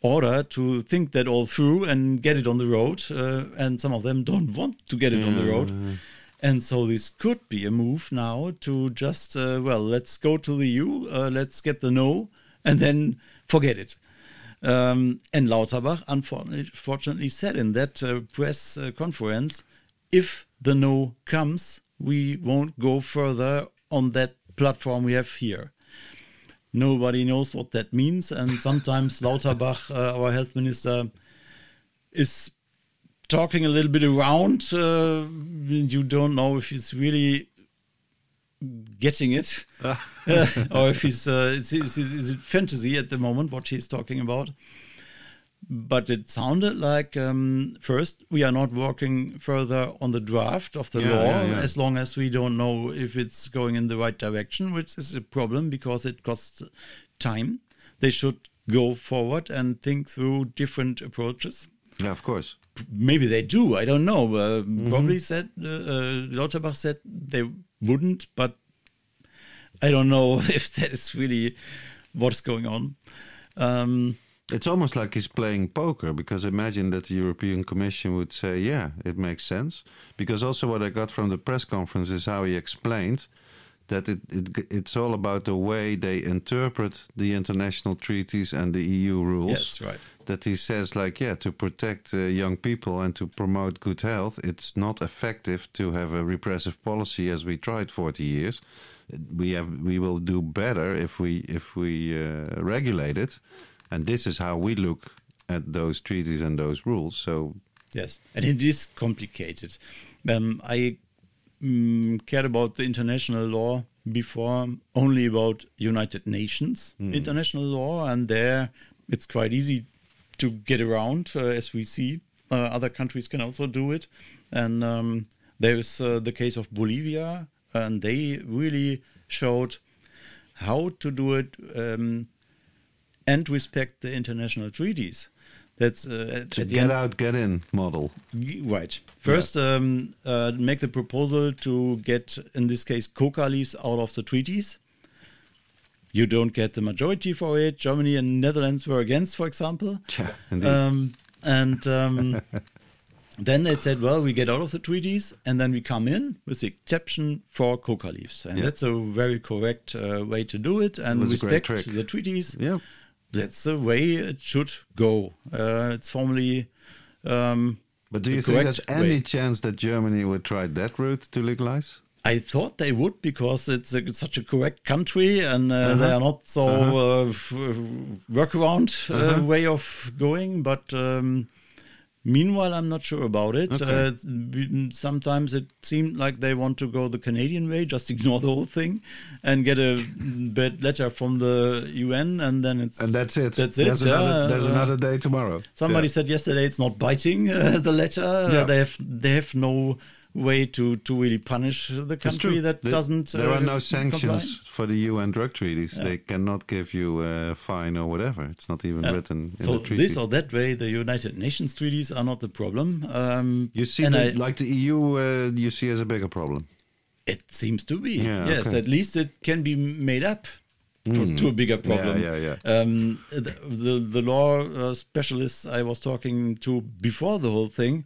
order to think that all through and get it on the road, uh, and some of them don't want to get it yeah. on the road, and so this could be a move now to just uh, well, let's go to the E U, uh, let's get the no, and then forget it. Um, and Lauterbach unfortunately said in that uh, press uh, conference, if the no comes, we won't go further on that platform we have here. Nobody knows what that means, and sometimes Lauterbach, uh, our health minister, is talking a little bit around. Uh, you don't know if he's really getting it, uh, or if he's uh, it's, it's, it's fantasy at the moment what he's talking about. But it sounded like um, first we are not working further on the draft of the yeah, law yeah, yeah. as long as we don't know if it's going in the right direction, which is a problem because it costs time. They should go forward and think through different approaches. Yeah, of course. Maybe they do. I don't know. Uh, mm-hmm. Probably said uh, uh, Lauterbach said they wouldn't, but I don't know if that is really what's going on. Um, it's almost like he's playing poker, because imagine that the European Commission would say, "Yeah, it makes sense." Because also what I got from the press conference is how he explained that it, it it's all about the way they interpret the international treaties and the E U rules. Yes, right. That he says, like, yeah, to protect uh, young people and to promote good health, it's not effective to have a repressive policy as we tried forty years. We have, we will do better if we if we uh, regulate it, and this is how we look at those treaties and those rules. So yes, and it is complicated. Um, I um, cared about the international law before only about United Nations mm. international law, and there it's quite easy to get around, uh, as we see. Uh, other countries can also do it. And um, there is uh, the case of Bolivia, and they really showed how to do it um, and respect the international treaties. That's uh, at, so at get end, out, get in model. Right. First, yeah. um, uh, make the proposal to get, in this case, coca leaves out of the treaties. You don't get the majority for it. Germany and Netherlands were against, for example. Yeah, indeed. Um, and um, then they said, well, we get out of the treaties and then we come in with the exception for coca leaves. And yeah. that's a very correct uh, way to do it and it respect the treaties. Yeah. That's the way it should go. Uh, it's formally um, But do you think there's any way. chance that Germany would try that route to legalize? I thought they would, because it's, a, it's such a correct country and uh, uh-huh. they are not so uh-huh. uh, f- workaround uh-huh. uh, way of going. But um, meanwhile, I'm not sure about it. Okay. Uh, sometimes it seemed like they want to go the Canadian way, just ignore the whole thing and get a bad letter from the U N, and then it's and that's it. That's it. There's, yeah. another, there's uh, another day tomorrow. Somebody yeah. said yesterday it's not biting uh, the letter. Yeah. Uh, they have they have no way to, to really punish the country that the, doesn't There uh, are no sanctions comply. For the U N drug treaties. Yeah. They cannot give you a fine or whatever. It's not even yeah. written so in the treaty. So this or that way, the United Nations treaties are not the problem. Um, you see, the, I, like the E U, uh, you see as a bigger problem. It seems to be. Yeah, yes, okay. At least it can be made up mm. to, to a bigger problem. Yeah, yeah, yeah. Um, the, the, the law uh, specialists I was talking to before the whole thing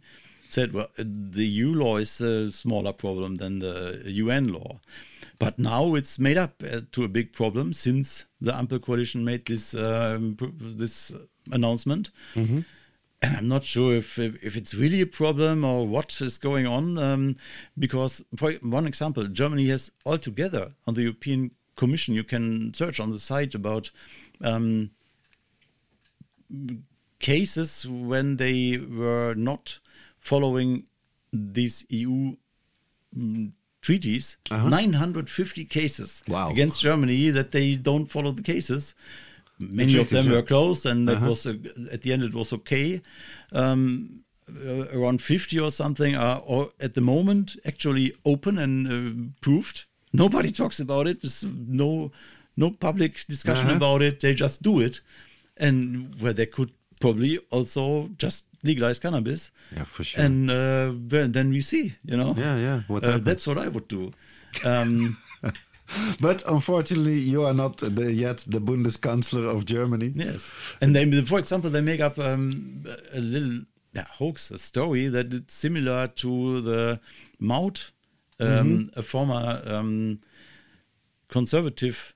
said, well, the E U law is a smaller problem than the U N law. But now it's made up uh, to a big problem since the Ampel coalition made this um, pr- this announcement. Mm-hmm. And I'm not sure if, if if it's really a problem or what is going on. Um, because, for one example, Germany has altogether on the European Commission, you can search on the site about um, cases when they were not following these E U mm, treaties, uh-huh. nine hundred fifty cases wow. against Germany that they don't follow the cases. Many the treaties, of them yeah. were closed, and uh-huh. that was uh, at the end it was okay. Um, uh, around fifty or something are or at the moment actually open and uh, proved. Nobody talks about it. There's no no public discussion uh-huh. about it. They just do it, and where they could probably also just legalize cannabis. Yeah, for sure. And uh, then we see, you know. Yeah, yeah. What uh, that's what I would do. Um, but unfortunately, you are not the, yet the Bundeskanzler of Germany. Yes. And they, for example, they make up um, a little yeah, hoax, a story that it's similar to the Maut, um, mm-hmm. a former um, conservative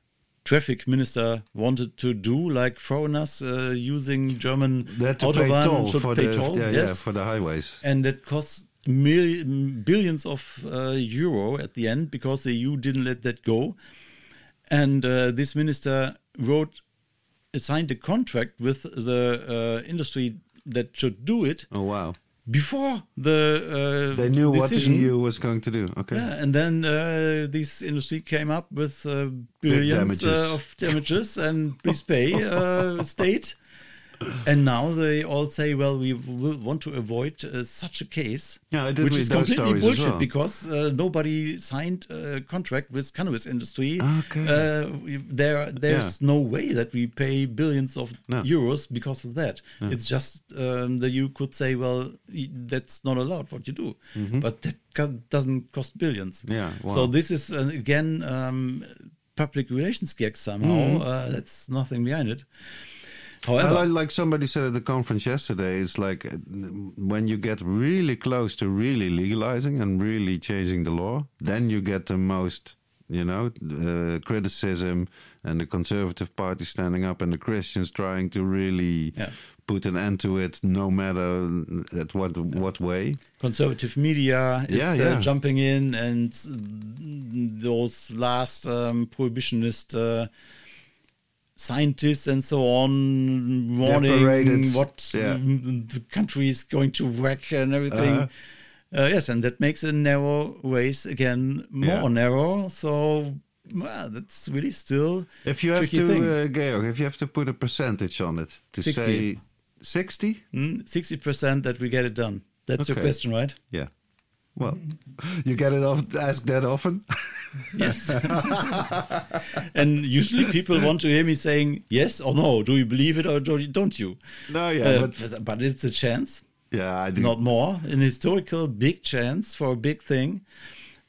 traffic minister wanted to do, like foreigners uh, using German autobahn toll should for pay the, toll yeah, yes. yeah, for the highways, and it costs mil- billions of uh, euro at the end because the E U didn't let that go. And uh, this minister wrote, signed a contract with the uh, industry that should do it. Oh wow! before the uh, they knew decision. What the E U was going to do. Okay, yeah, and then uh, this industry came up with uh, billions damages. Uh, of damages and please pay uh, state. And now they all say, well, we will want to avoid uh, such a case, yeah, which is completely bullshit well. because uh, nobody signed a contract with cannabis industry. Okay. Uh, there, There's yeah. no way that we pay billions of no. euros because of that. No. It's just um, that you could say, well, that's not allowed what you do. Mm-hmm. But that co- doesn't cost billions. Yeah, wow. So this is, uh, again, um, public relations gag somehow. Mm. Uh, that's nothing behind it. However, I, like somebody said at the conference yesterday, it's like when you get really close to really legalizing and really changing the law, then you get the most, you know, uh, criticism and the conservative party standing up and the Christians trying to really yeah. put an end to it, no matter at what yeah. what way. Conservative media is yeah, yeah. Uh, jumping in, and those last um, prohibitionist. Uh, Scientists and so on, warning what yeah. the country is going to wreck and everything. Uh-huh. Uh, yes, and that makes a narrow race again more yeah. narrow. So well, that's really still if you have to, uh, Georg, if you have to put a percentage on it to sixty. Say sixty, sixty percent that we get it done. That's okay. Your question, right? Yeah. Well, you get it off, asked that often? Yes. And usually people want to hear me saying yes or no. Do you believe it or don't you? No, yeah. Uh, but, but it's a chance. Yeah, I do. Not more. An historical big chance for a big thing.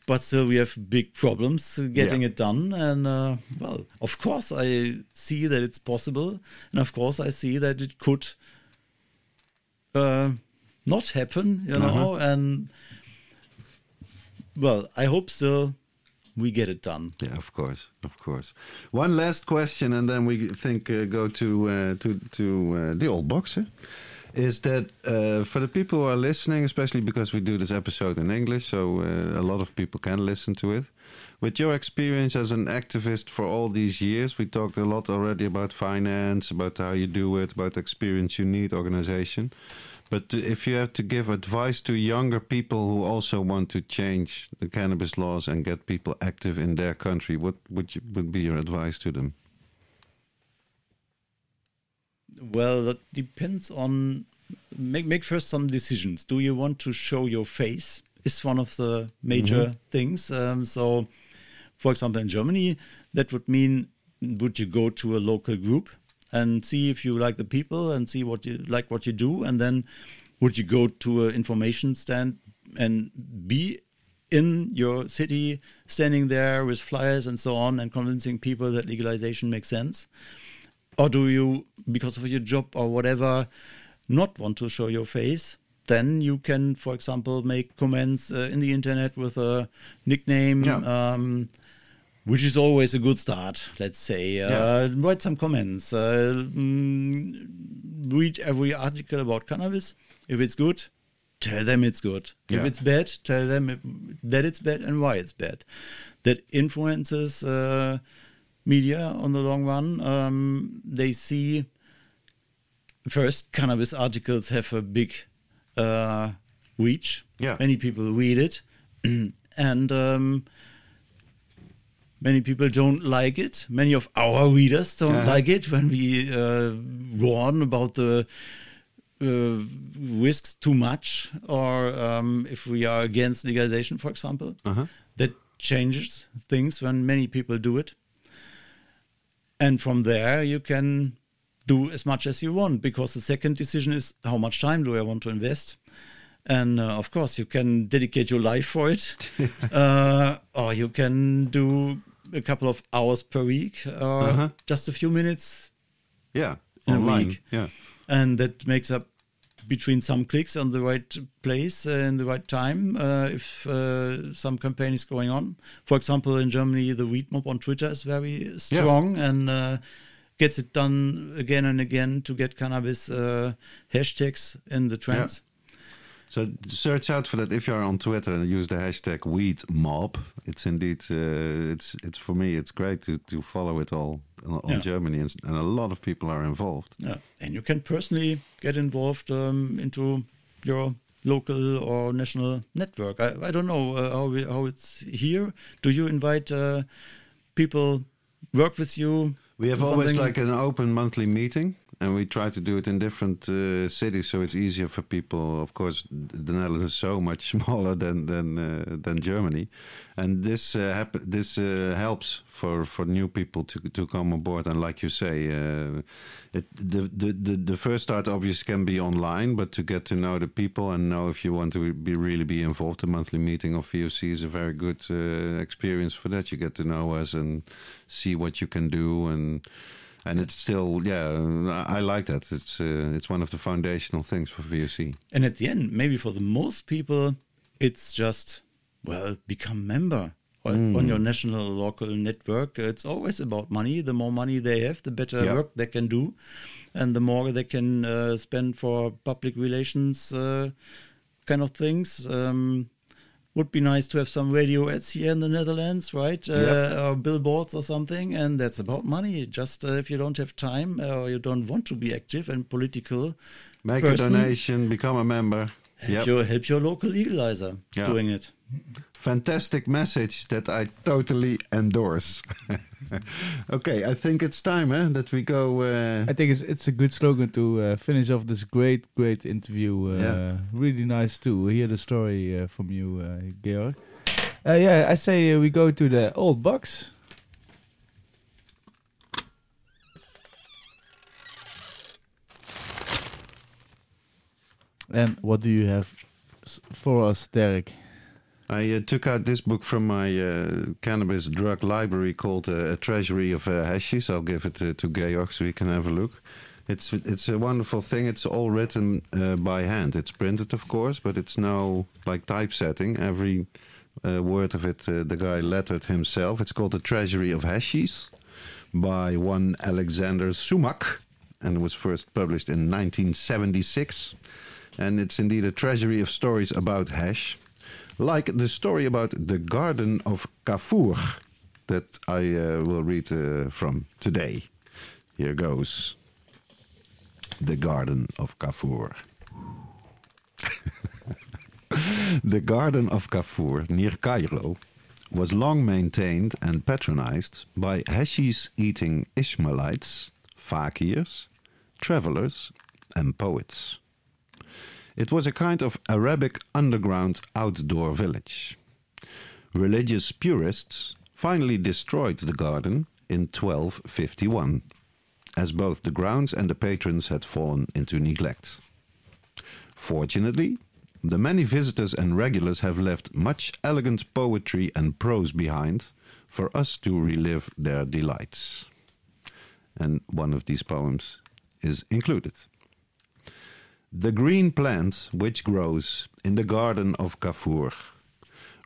But still we have big problems getting yeah. it done. And, uh, well, of course I see that it's possible. And, of course, I see that it could uh, not happen, you know, uh-huh. and... Well, I hope so. We get it done. Yeah, of course, of course. One last question, and then we think uh, go to uh, to to uh, the old box. Huh? Is that uh, for the people who are listening, especially because we do this episode in English, so uh, a lot of people can listen to it. With your experience as an activist for all these years, we talked a lot already about finance, about how you do it, about the experience you need, organization. But if you have to give advice to younger people who also want to change the cannabis laws and get people active in their country, what would you, would be your advice to them? Well, that depends on... Make, make first some decisions. Do you want to show your face? Is one of the major mm-hmm. things. Um, so, for example, in Germany, that would mean, would you go to a local group and see if you like the people and see what you like what you do, and then would you go to an information stand and be in your city standing there with flyers and so on and convincing people that legalization makes sense? Or do you, because of your job or whatever, not want to show your face? Then you can, for example, make comments uh, in the internet with a nickname, yeah. um, which is always a good start, let's say. Uh, yeah. Write some comments. Uh, mm, read every article about cannabis. If it's good, tell them it's good. Yeah. If it's bad, tell them if, that it's bad and why it's bad. That influences uh, media on the long run. Um, they see, first, cannabis articles have a big uh, reach. Yeah. Many people read it. and... Um, Many people don't like it. Many of our readers don't uh-huh. like it when we uh, warn about the uh, risks too much, or um, if we are against legalization, for example. Uh-huh. That changes things when many people do it. And from there, you can do as much as you want, because the second decision is how much time do I want to invest? And, uh, of course, you can dedicate your life for it. uh, or you can do a couple of hours per week or uh-huh. just a few minutes yeah, in online. a week. Yeah. And that makes up between some clicks on the right place uh, in the right time uh, if uh, some campaign is going on. For example, in Germany, the weed mob on Twitter is very strong yeah. and uh, gets it done again and again to get cannabis uh, hashtags in the trends. Yeah. So search out for that if you are on Twitter and use the hashtag WeedMob. It's indeed, uh, it's it's for me, it's great to, to follow it all on yeah. Germany, and, and a lot of people are involved. Yeah, and you can personally get involved um, into your local or national network. I, I don't know uh, how we, how it's here. Do you invite uh, people work with you? We have always something? Like an open monthly meeting, and we try to do it in different uh, cities, so it's easier for people. Of course, the Netherlands is so much smaller than than uh, than Germany, and this uh, hap- this uh, helps for, for new people to to come aboard. And like you say, uh, it, the, the the the first start obviously can be online, but to get to know the people and know if you want to be really be involved, the monthly meeting of V O C is a very good uh, experience for that. You get to know us and see what you can do and. And it's still, yeah, I like that. It's uh, it's one of the foundational things for V O C. And at the end, maybe for the most people, it's just, well, become member mm. on your national local network. It's always about money. The more money they have, the better yep. work they can do. And the more they can uh, spend for public relations uh, kind of things. Um, would be nice to have some radio ads here in the Netherlands, right? Yep. Uh, or billboards or something. And that's about money. Just uh, if you don't have time or you don't want to be active and political, make person, a donation, become a member. Help, yep. your, help your local legalizer yeah. doing it. Fantastic message that I totally endorse. Okay, I think it's time eh, that we go. Uh... I think it's it's a good slogan to uh, finish off this great, great interview. Uh, yeah. Really nice to hear the story uh, from you, uh, Georg. Uh, yeah, I say uh, we go to the old box. And what do you have for us, Derek? I uh, took out this book from my uh, cannabis drug library called uh, A Treasury of uh, Hashish. I'll give it uh, to Georg so he can have a look. It's it's a wonderful thing. It's all written uh, by hand. It's printed, of course, but it's now like typesetting. Every uh, word of it, uh, the guy lettered himself. It's called A Treasury of Hashish by one Alexander Sumac, and it was first published in nineteen seventy-six. And it's indeed a treasury of stories about hash. Like the story about the Garden of Kafur that I uh, will read uh, from today. Here goes. The Garden of Kafur. The Garden of Kafur near Cairo was long maintained and patronized by hashish-eating Ishmaelites, fakirs, travelers and poets. It was a kind of Arabic underground outdoor village. Religious purists finally destroyed the garden in twelve fifty-one, as both the grounds and the patrons had fallen into neglect. Fortunately, the many visitors and regulars have left much elegant poetry and prose behind for us to relive their delights. And one of these poems is included. The green plant which grows in the garden of Kafur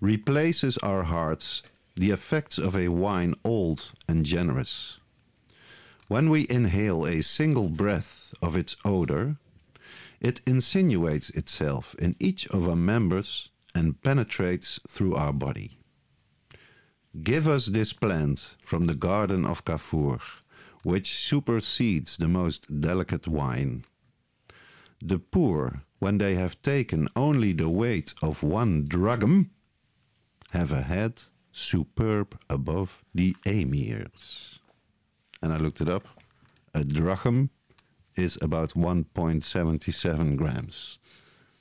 replaces our hearts the effects of a wine old and generous. When we inhale a single breath of its odor, it insinuates itself in each of our members and penetrates through our body. Give us this plant from the garden of Kafur, which supersedes the most delicate wine. The poor, when they have taken only the weight of one drachm, have a head superb above the emirs. And I looked it up. A drachm is about one point seven seven grams.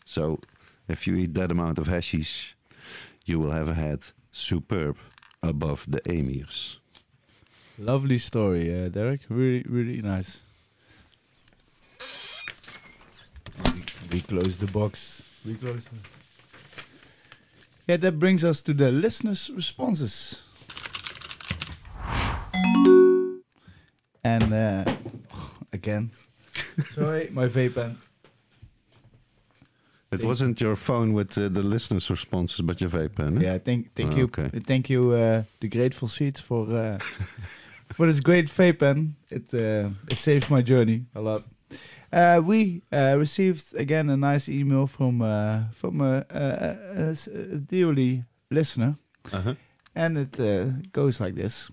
So if you eat that amount of hashish, you will have a head superb above the emirs. Lovely story, uh, Derek. Really, really nice. We close the box. We close the... Yeah, that brings us to the listeners' responses. And uh, again, sorry, my vape pen. It thank wasn't your phone with uh, the listeners' responses, but your vape pen. Eh? Yeah, thank, thank oh, you, okay. thank you, uh, the Grateful Seeds for uh, for this great vape pen. It uh, it saved my journey a lot. Uh, we uh, received again a nice email from uh, from a, a, a, a dearly listener, uh-huh. and it uh, goes like this: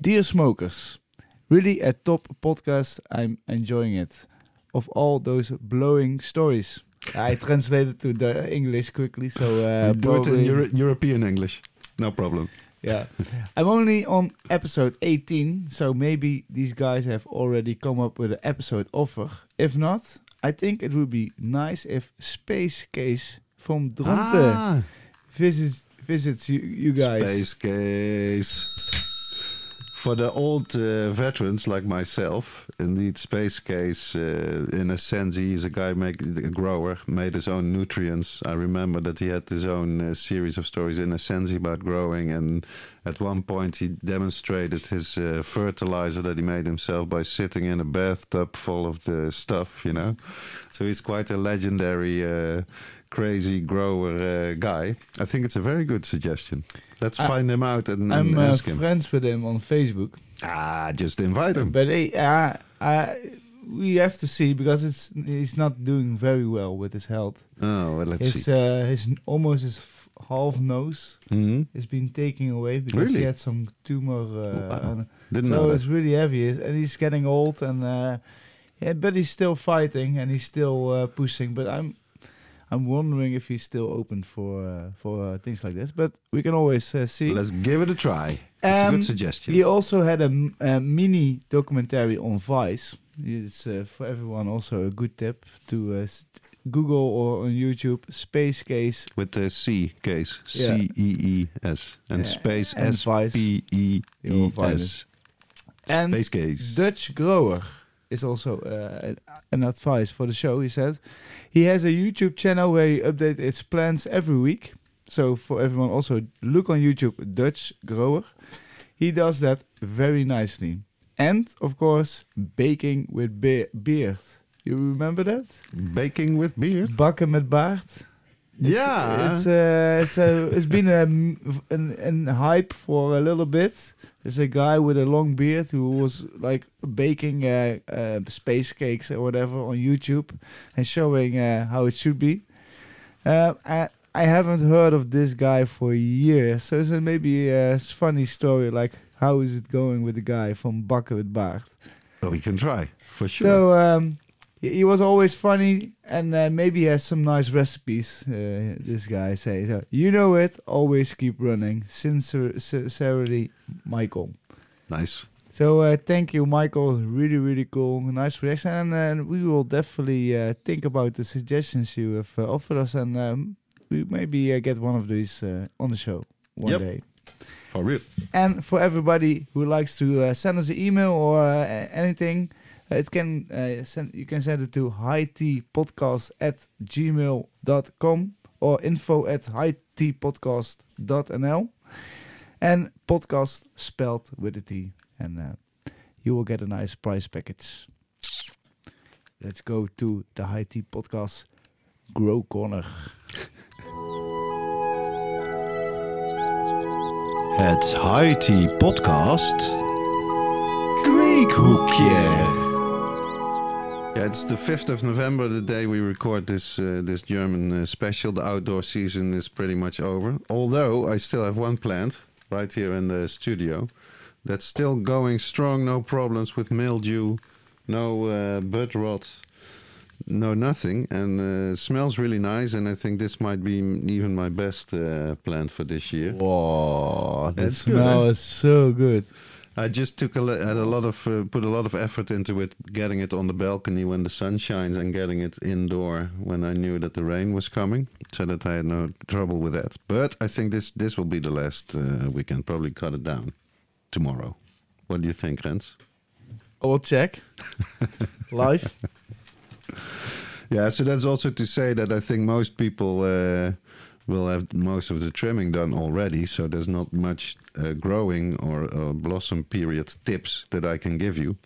Dear smokers, really a top podcast. I'm enjoying it. Of all those blowing stories, I translated to the English quickly, so uh, do it in Euro- European English. No problem. Yeah, I'm only on episode eighteen, so maybe these guys have already come up with an episode offer. If not, I think it would be nice if Space Case from Dronten ah. visits visits you, you guys. Space Case. For the old uh, veterans like myself, indeed, Space Case, uh, in a sense, he is a guy, make, a grower, made his own nutrients. I remember that he had his own uh, series of stories in a sense about growing. And at one point, he demonstrated his uh, fertilizer that he made himself by sitting in a bathtub full of the stuff, you know. So he's quite a legendary, uh, crazy grower uh, guy. I think it's a very good suggestion. Let's I, find him out and, and I'm, uh, ask him. I'm friends with him on Facebook. Ah, just invite him. But hey, uh, uh, we have to see because it's he's not doing very well with his health. Oh, well, let's his, see. Uh, his almost his f- half nose mm-hmm. has been taken away because really? he had some tumor. Uh, oh, wow. Didn't so know that. It's really heavy, and he's getting old, and uh, yeah, but he's still fighting and he's still uh, pushing. But I'm. I'm wondering if he's still open for uh, for uh, things like this, but we can always uh, see. Let's give it a try. It's um, a good suggestion. He also had a, a mini documentary on Vice. It's uh, for everyone also a good tip to uh, Google or on YouTube Space Case with the C case yeah. C E E S and yeah. space and S P E E S and Space Case Dutch grower. Is also uh, an advice for the show, he said. He has a YouTube channel where he updates his plans every week. So for everyone also, look on YouTube, Dutch grower. He does that very nicely. And, of course, baking with be- beard. You remember that? Baking with beard? Bakken met baard. It's, yeah. It's uh, so it's been a an, an hype for a little bit. There's a guy with a long beard who was like baking uh, uh, space cakes or whatever on YouTube and showing uh, how it should be. Uh, I, I haven't heard of this guy for years. So it's maybe a funny story like how is it going with the guy from Bakken met baard? Well, we can try for sure. So. Um, He was always funny, and uh, maybe he has some nice recipes. Uh, this guy says, so, "You know it. Always keep running." Sincer- sincerely, Michael. Nice. So uh, thank you, Michael. Really, really cool. Nice reaction, and, and we will definitely uh, think about the suggestions you have uh, offered us, and um, we maybe uh, get one of these uh, on the show one yep. day. For real. And for everybody who likes to uh, send us an email or uh, anything. It can uh, send, you can send it to highteapodcast at gmail dot com or info at highteapodcast dot n l and podcast spelled with a T, and uh, you will get a nice prize package. Let's go to the High Tea Podcast Grow Corner. Het High Tea Podcast Greekhoekje. Yeah, it's the fifth of November, the day we record this uh, this German uh, special. The outdoor season is pretty much over. Although I still have one plant right here in the studio that's still going strong. No problems with mildew, no uh, bud rot, no nothing. And uh, smells really nice. And I think this might be even my best uh, plant for this year. Wow, that smell is so good. I just took a, had a lot of uh, put a lot of effort into it, getting it on the balcony when the sun shines and getting it indoor when I knew that the rain was coming, so that I had no trouble with that. But I think this this will be the last uh, weekend. Probably cut it down tomorrow. What do you think, Rens? I'll check. Live. Yeah, so that's also to say that I think most people. Uh, We'll have most of the trimming done already, so there's not much uh, growing or uh, blossom period tips that I can give you.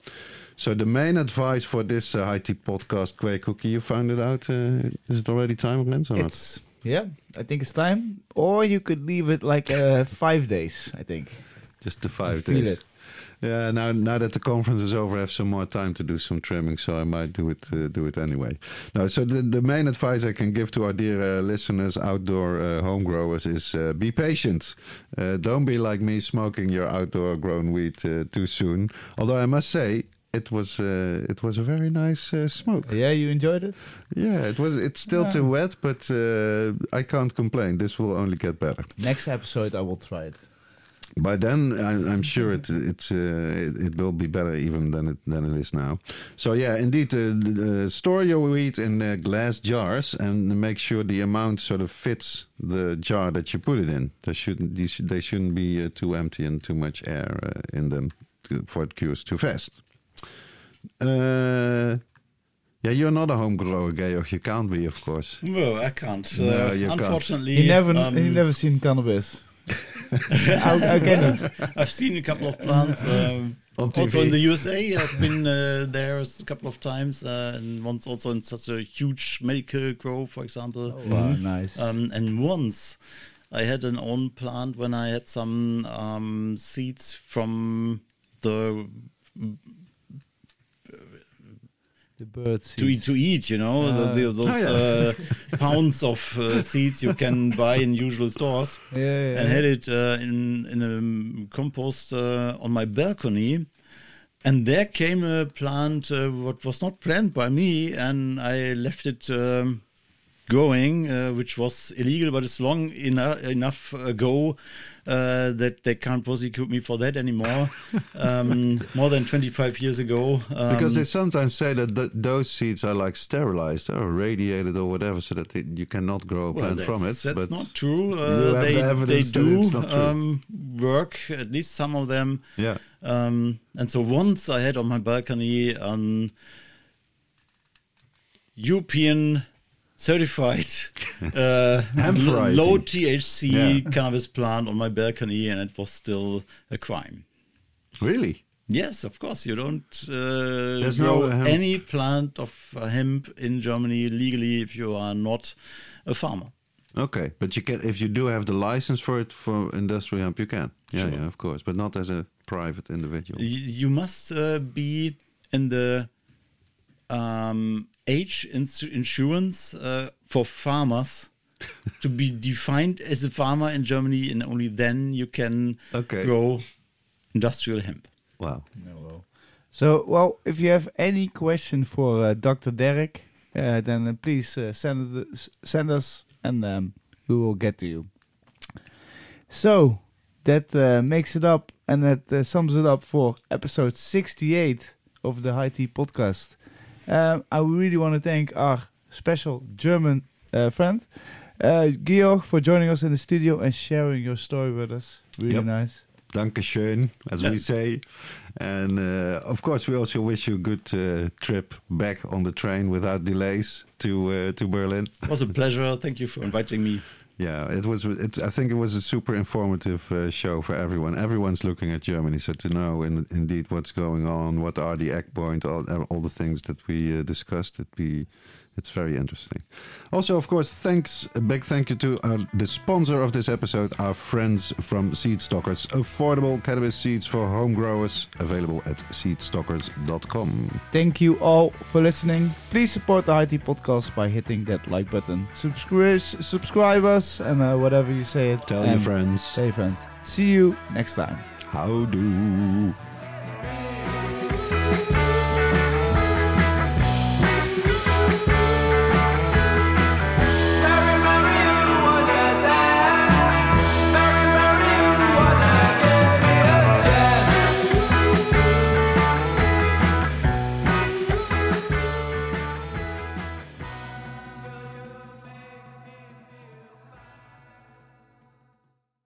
So the main advice for this uh, High Tea Podcast Kweekhoekje, you found it out? Uh, is it already time, Rens, or it's, not? Yeah, I think it's time. Or you could leave it like uh, five days, I think. Just the five days. It. Yeah, now now that the conference is over, I have some more time to do some trimming, so I might do it uh, do it anyway. No, so the, the main advice I can give to our dear uh, listeners, outdoor uh, home growers, is uh, be patient. Uh, don't be like me, smoking your outdoor grown weed uh, too soon. Although I must say, It was uh, it was a very nice uh, smoke. Yeah, you enjoyed it? Yeah, it was. It's still yeah. too wet, but uh, I can't complain. This will only get better. Next episode, I will try it. By then, I, I'm sure it it's uh, it, it will be better even than it than it is now. So yeah, indeed, uh, uh, store your wheat in uh, glass jars and make sure the amount sort of fits the jar that you put it in. There shouldn't they, sh- they shouldn't be uh, too empty and too much air uh, in them, for it cures too fast. Uh, yeah, you're not a home grower, Georg. You can't be, of course. No, I can't. Uh, no, you unfortunately, can't. He never um, he never seen cannabis. I, I can. I've seen a couple of plants. Um, also in the U S A, I've been uh, there a couple of times, uh, and once also in such a huge medical grow, for example. Oh, wow, mm-hmm. nice. Um, and once I had an own plant when I had some um, seeds from the. Bird seeds. To eat, to eat, you know, uh, the, the, those oh yeah. uh, pounds of uh, seeds you can buy in usual stores, yeah, yeah, and yeah. had it uh, in in a compost uh, on my balcony, and there came a plant uh, what was not planned by me, and I left it um, growing, uh, which was illegal, but it's long enough enough ago. Uh, that they can't prosecute me for that anymore. Um, more than twenty-five years ago. Um, because they sometimes say that th- those seeds are like sterilized or radiated or whatever, so that they, you cannot grow a plant well, from it. That's but not true. Uh, they the they do um, work, at least some of them. Yeah. Um, and so once I had on my balcony an European certified uh, l- low T H C yeah. cannabis plant on my balcony, and it was still a crime. Really? Yes, of course. You don't uh, There's grow no any plant of hemp in Germany legally if you are not a farmer. Okay, but you can if you do have the license for it for industrial hemp. You can, yeah, sure. yeah, of course, but not as a private individual. Y- you must uh, be in the. Um, age ins- insurance uh, for farmers to be defined as a farmer in Germany, and only then you can okay. grow industrial hemp. Wow. No, well. So, well, if you have any question for uh, Doctor Dirk, uh, then uh, please uh, send, it, send us and um, we will get to you. So, that uh, makes it up and that uh, sums it up for episode sixty-eight of the High Tea podcast. Um, I really want to thank our special German uh, friend, uh, Georg, for joining us in the studio and sharing your story with us. Really yep. nice. Dankeschön, as yeah. we say. And uh, of course, we also wish you a good uh, trip back on the train without delays to uh, to Berlin. It was a pleasure. Thank you for inviting me. Yeah, it was. It, I think it was a super informative uh, show for everyone. Everyone's looking at Germany, so to know in, indeed what's going on, what are the Eckpunkte, all, all the things that we uh, discussed. That we, it's very interesting. Also, of course, thanks a big thank you to our, the sponsor of this episode, our friends from Seedstockers, affordable cannabis seeds for home growers, available at seedstockers dot com. Thank you all for listening. Please support the High Tea podcast by hitting that like button. Subscribe, subscribe us. And uh, whatever you say it. Tell your friends. Tell your friends. See you next time. How do?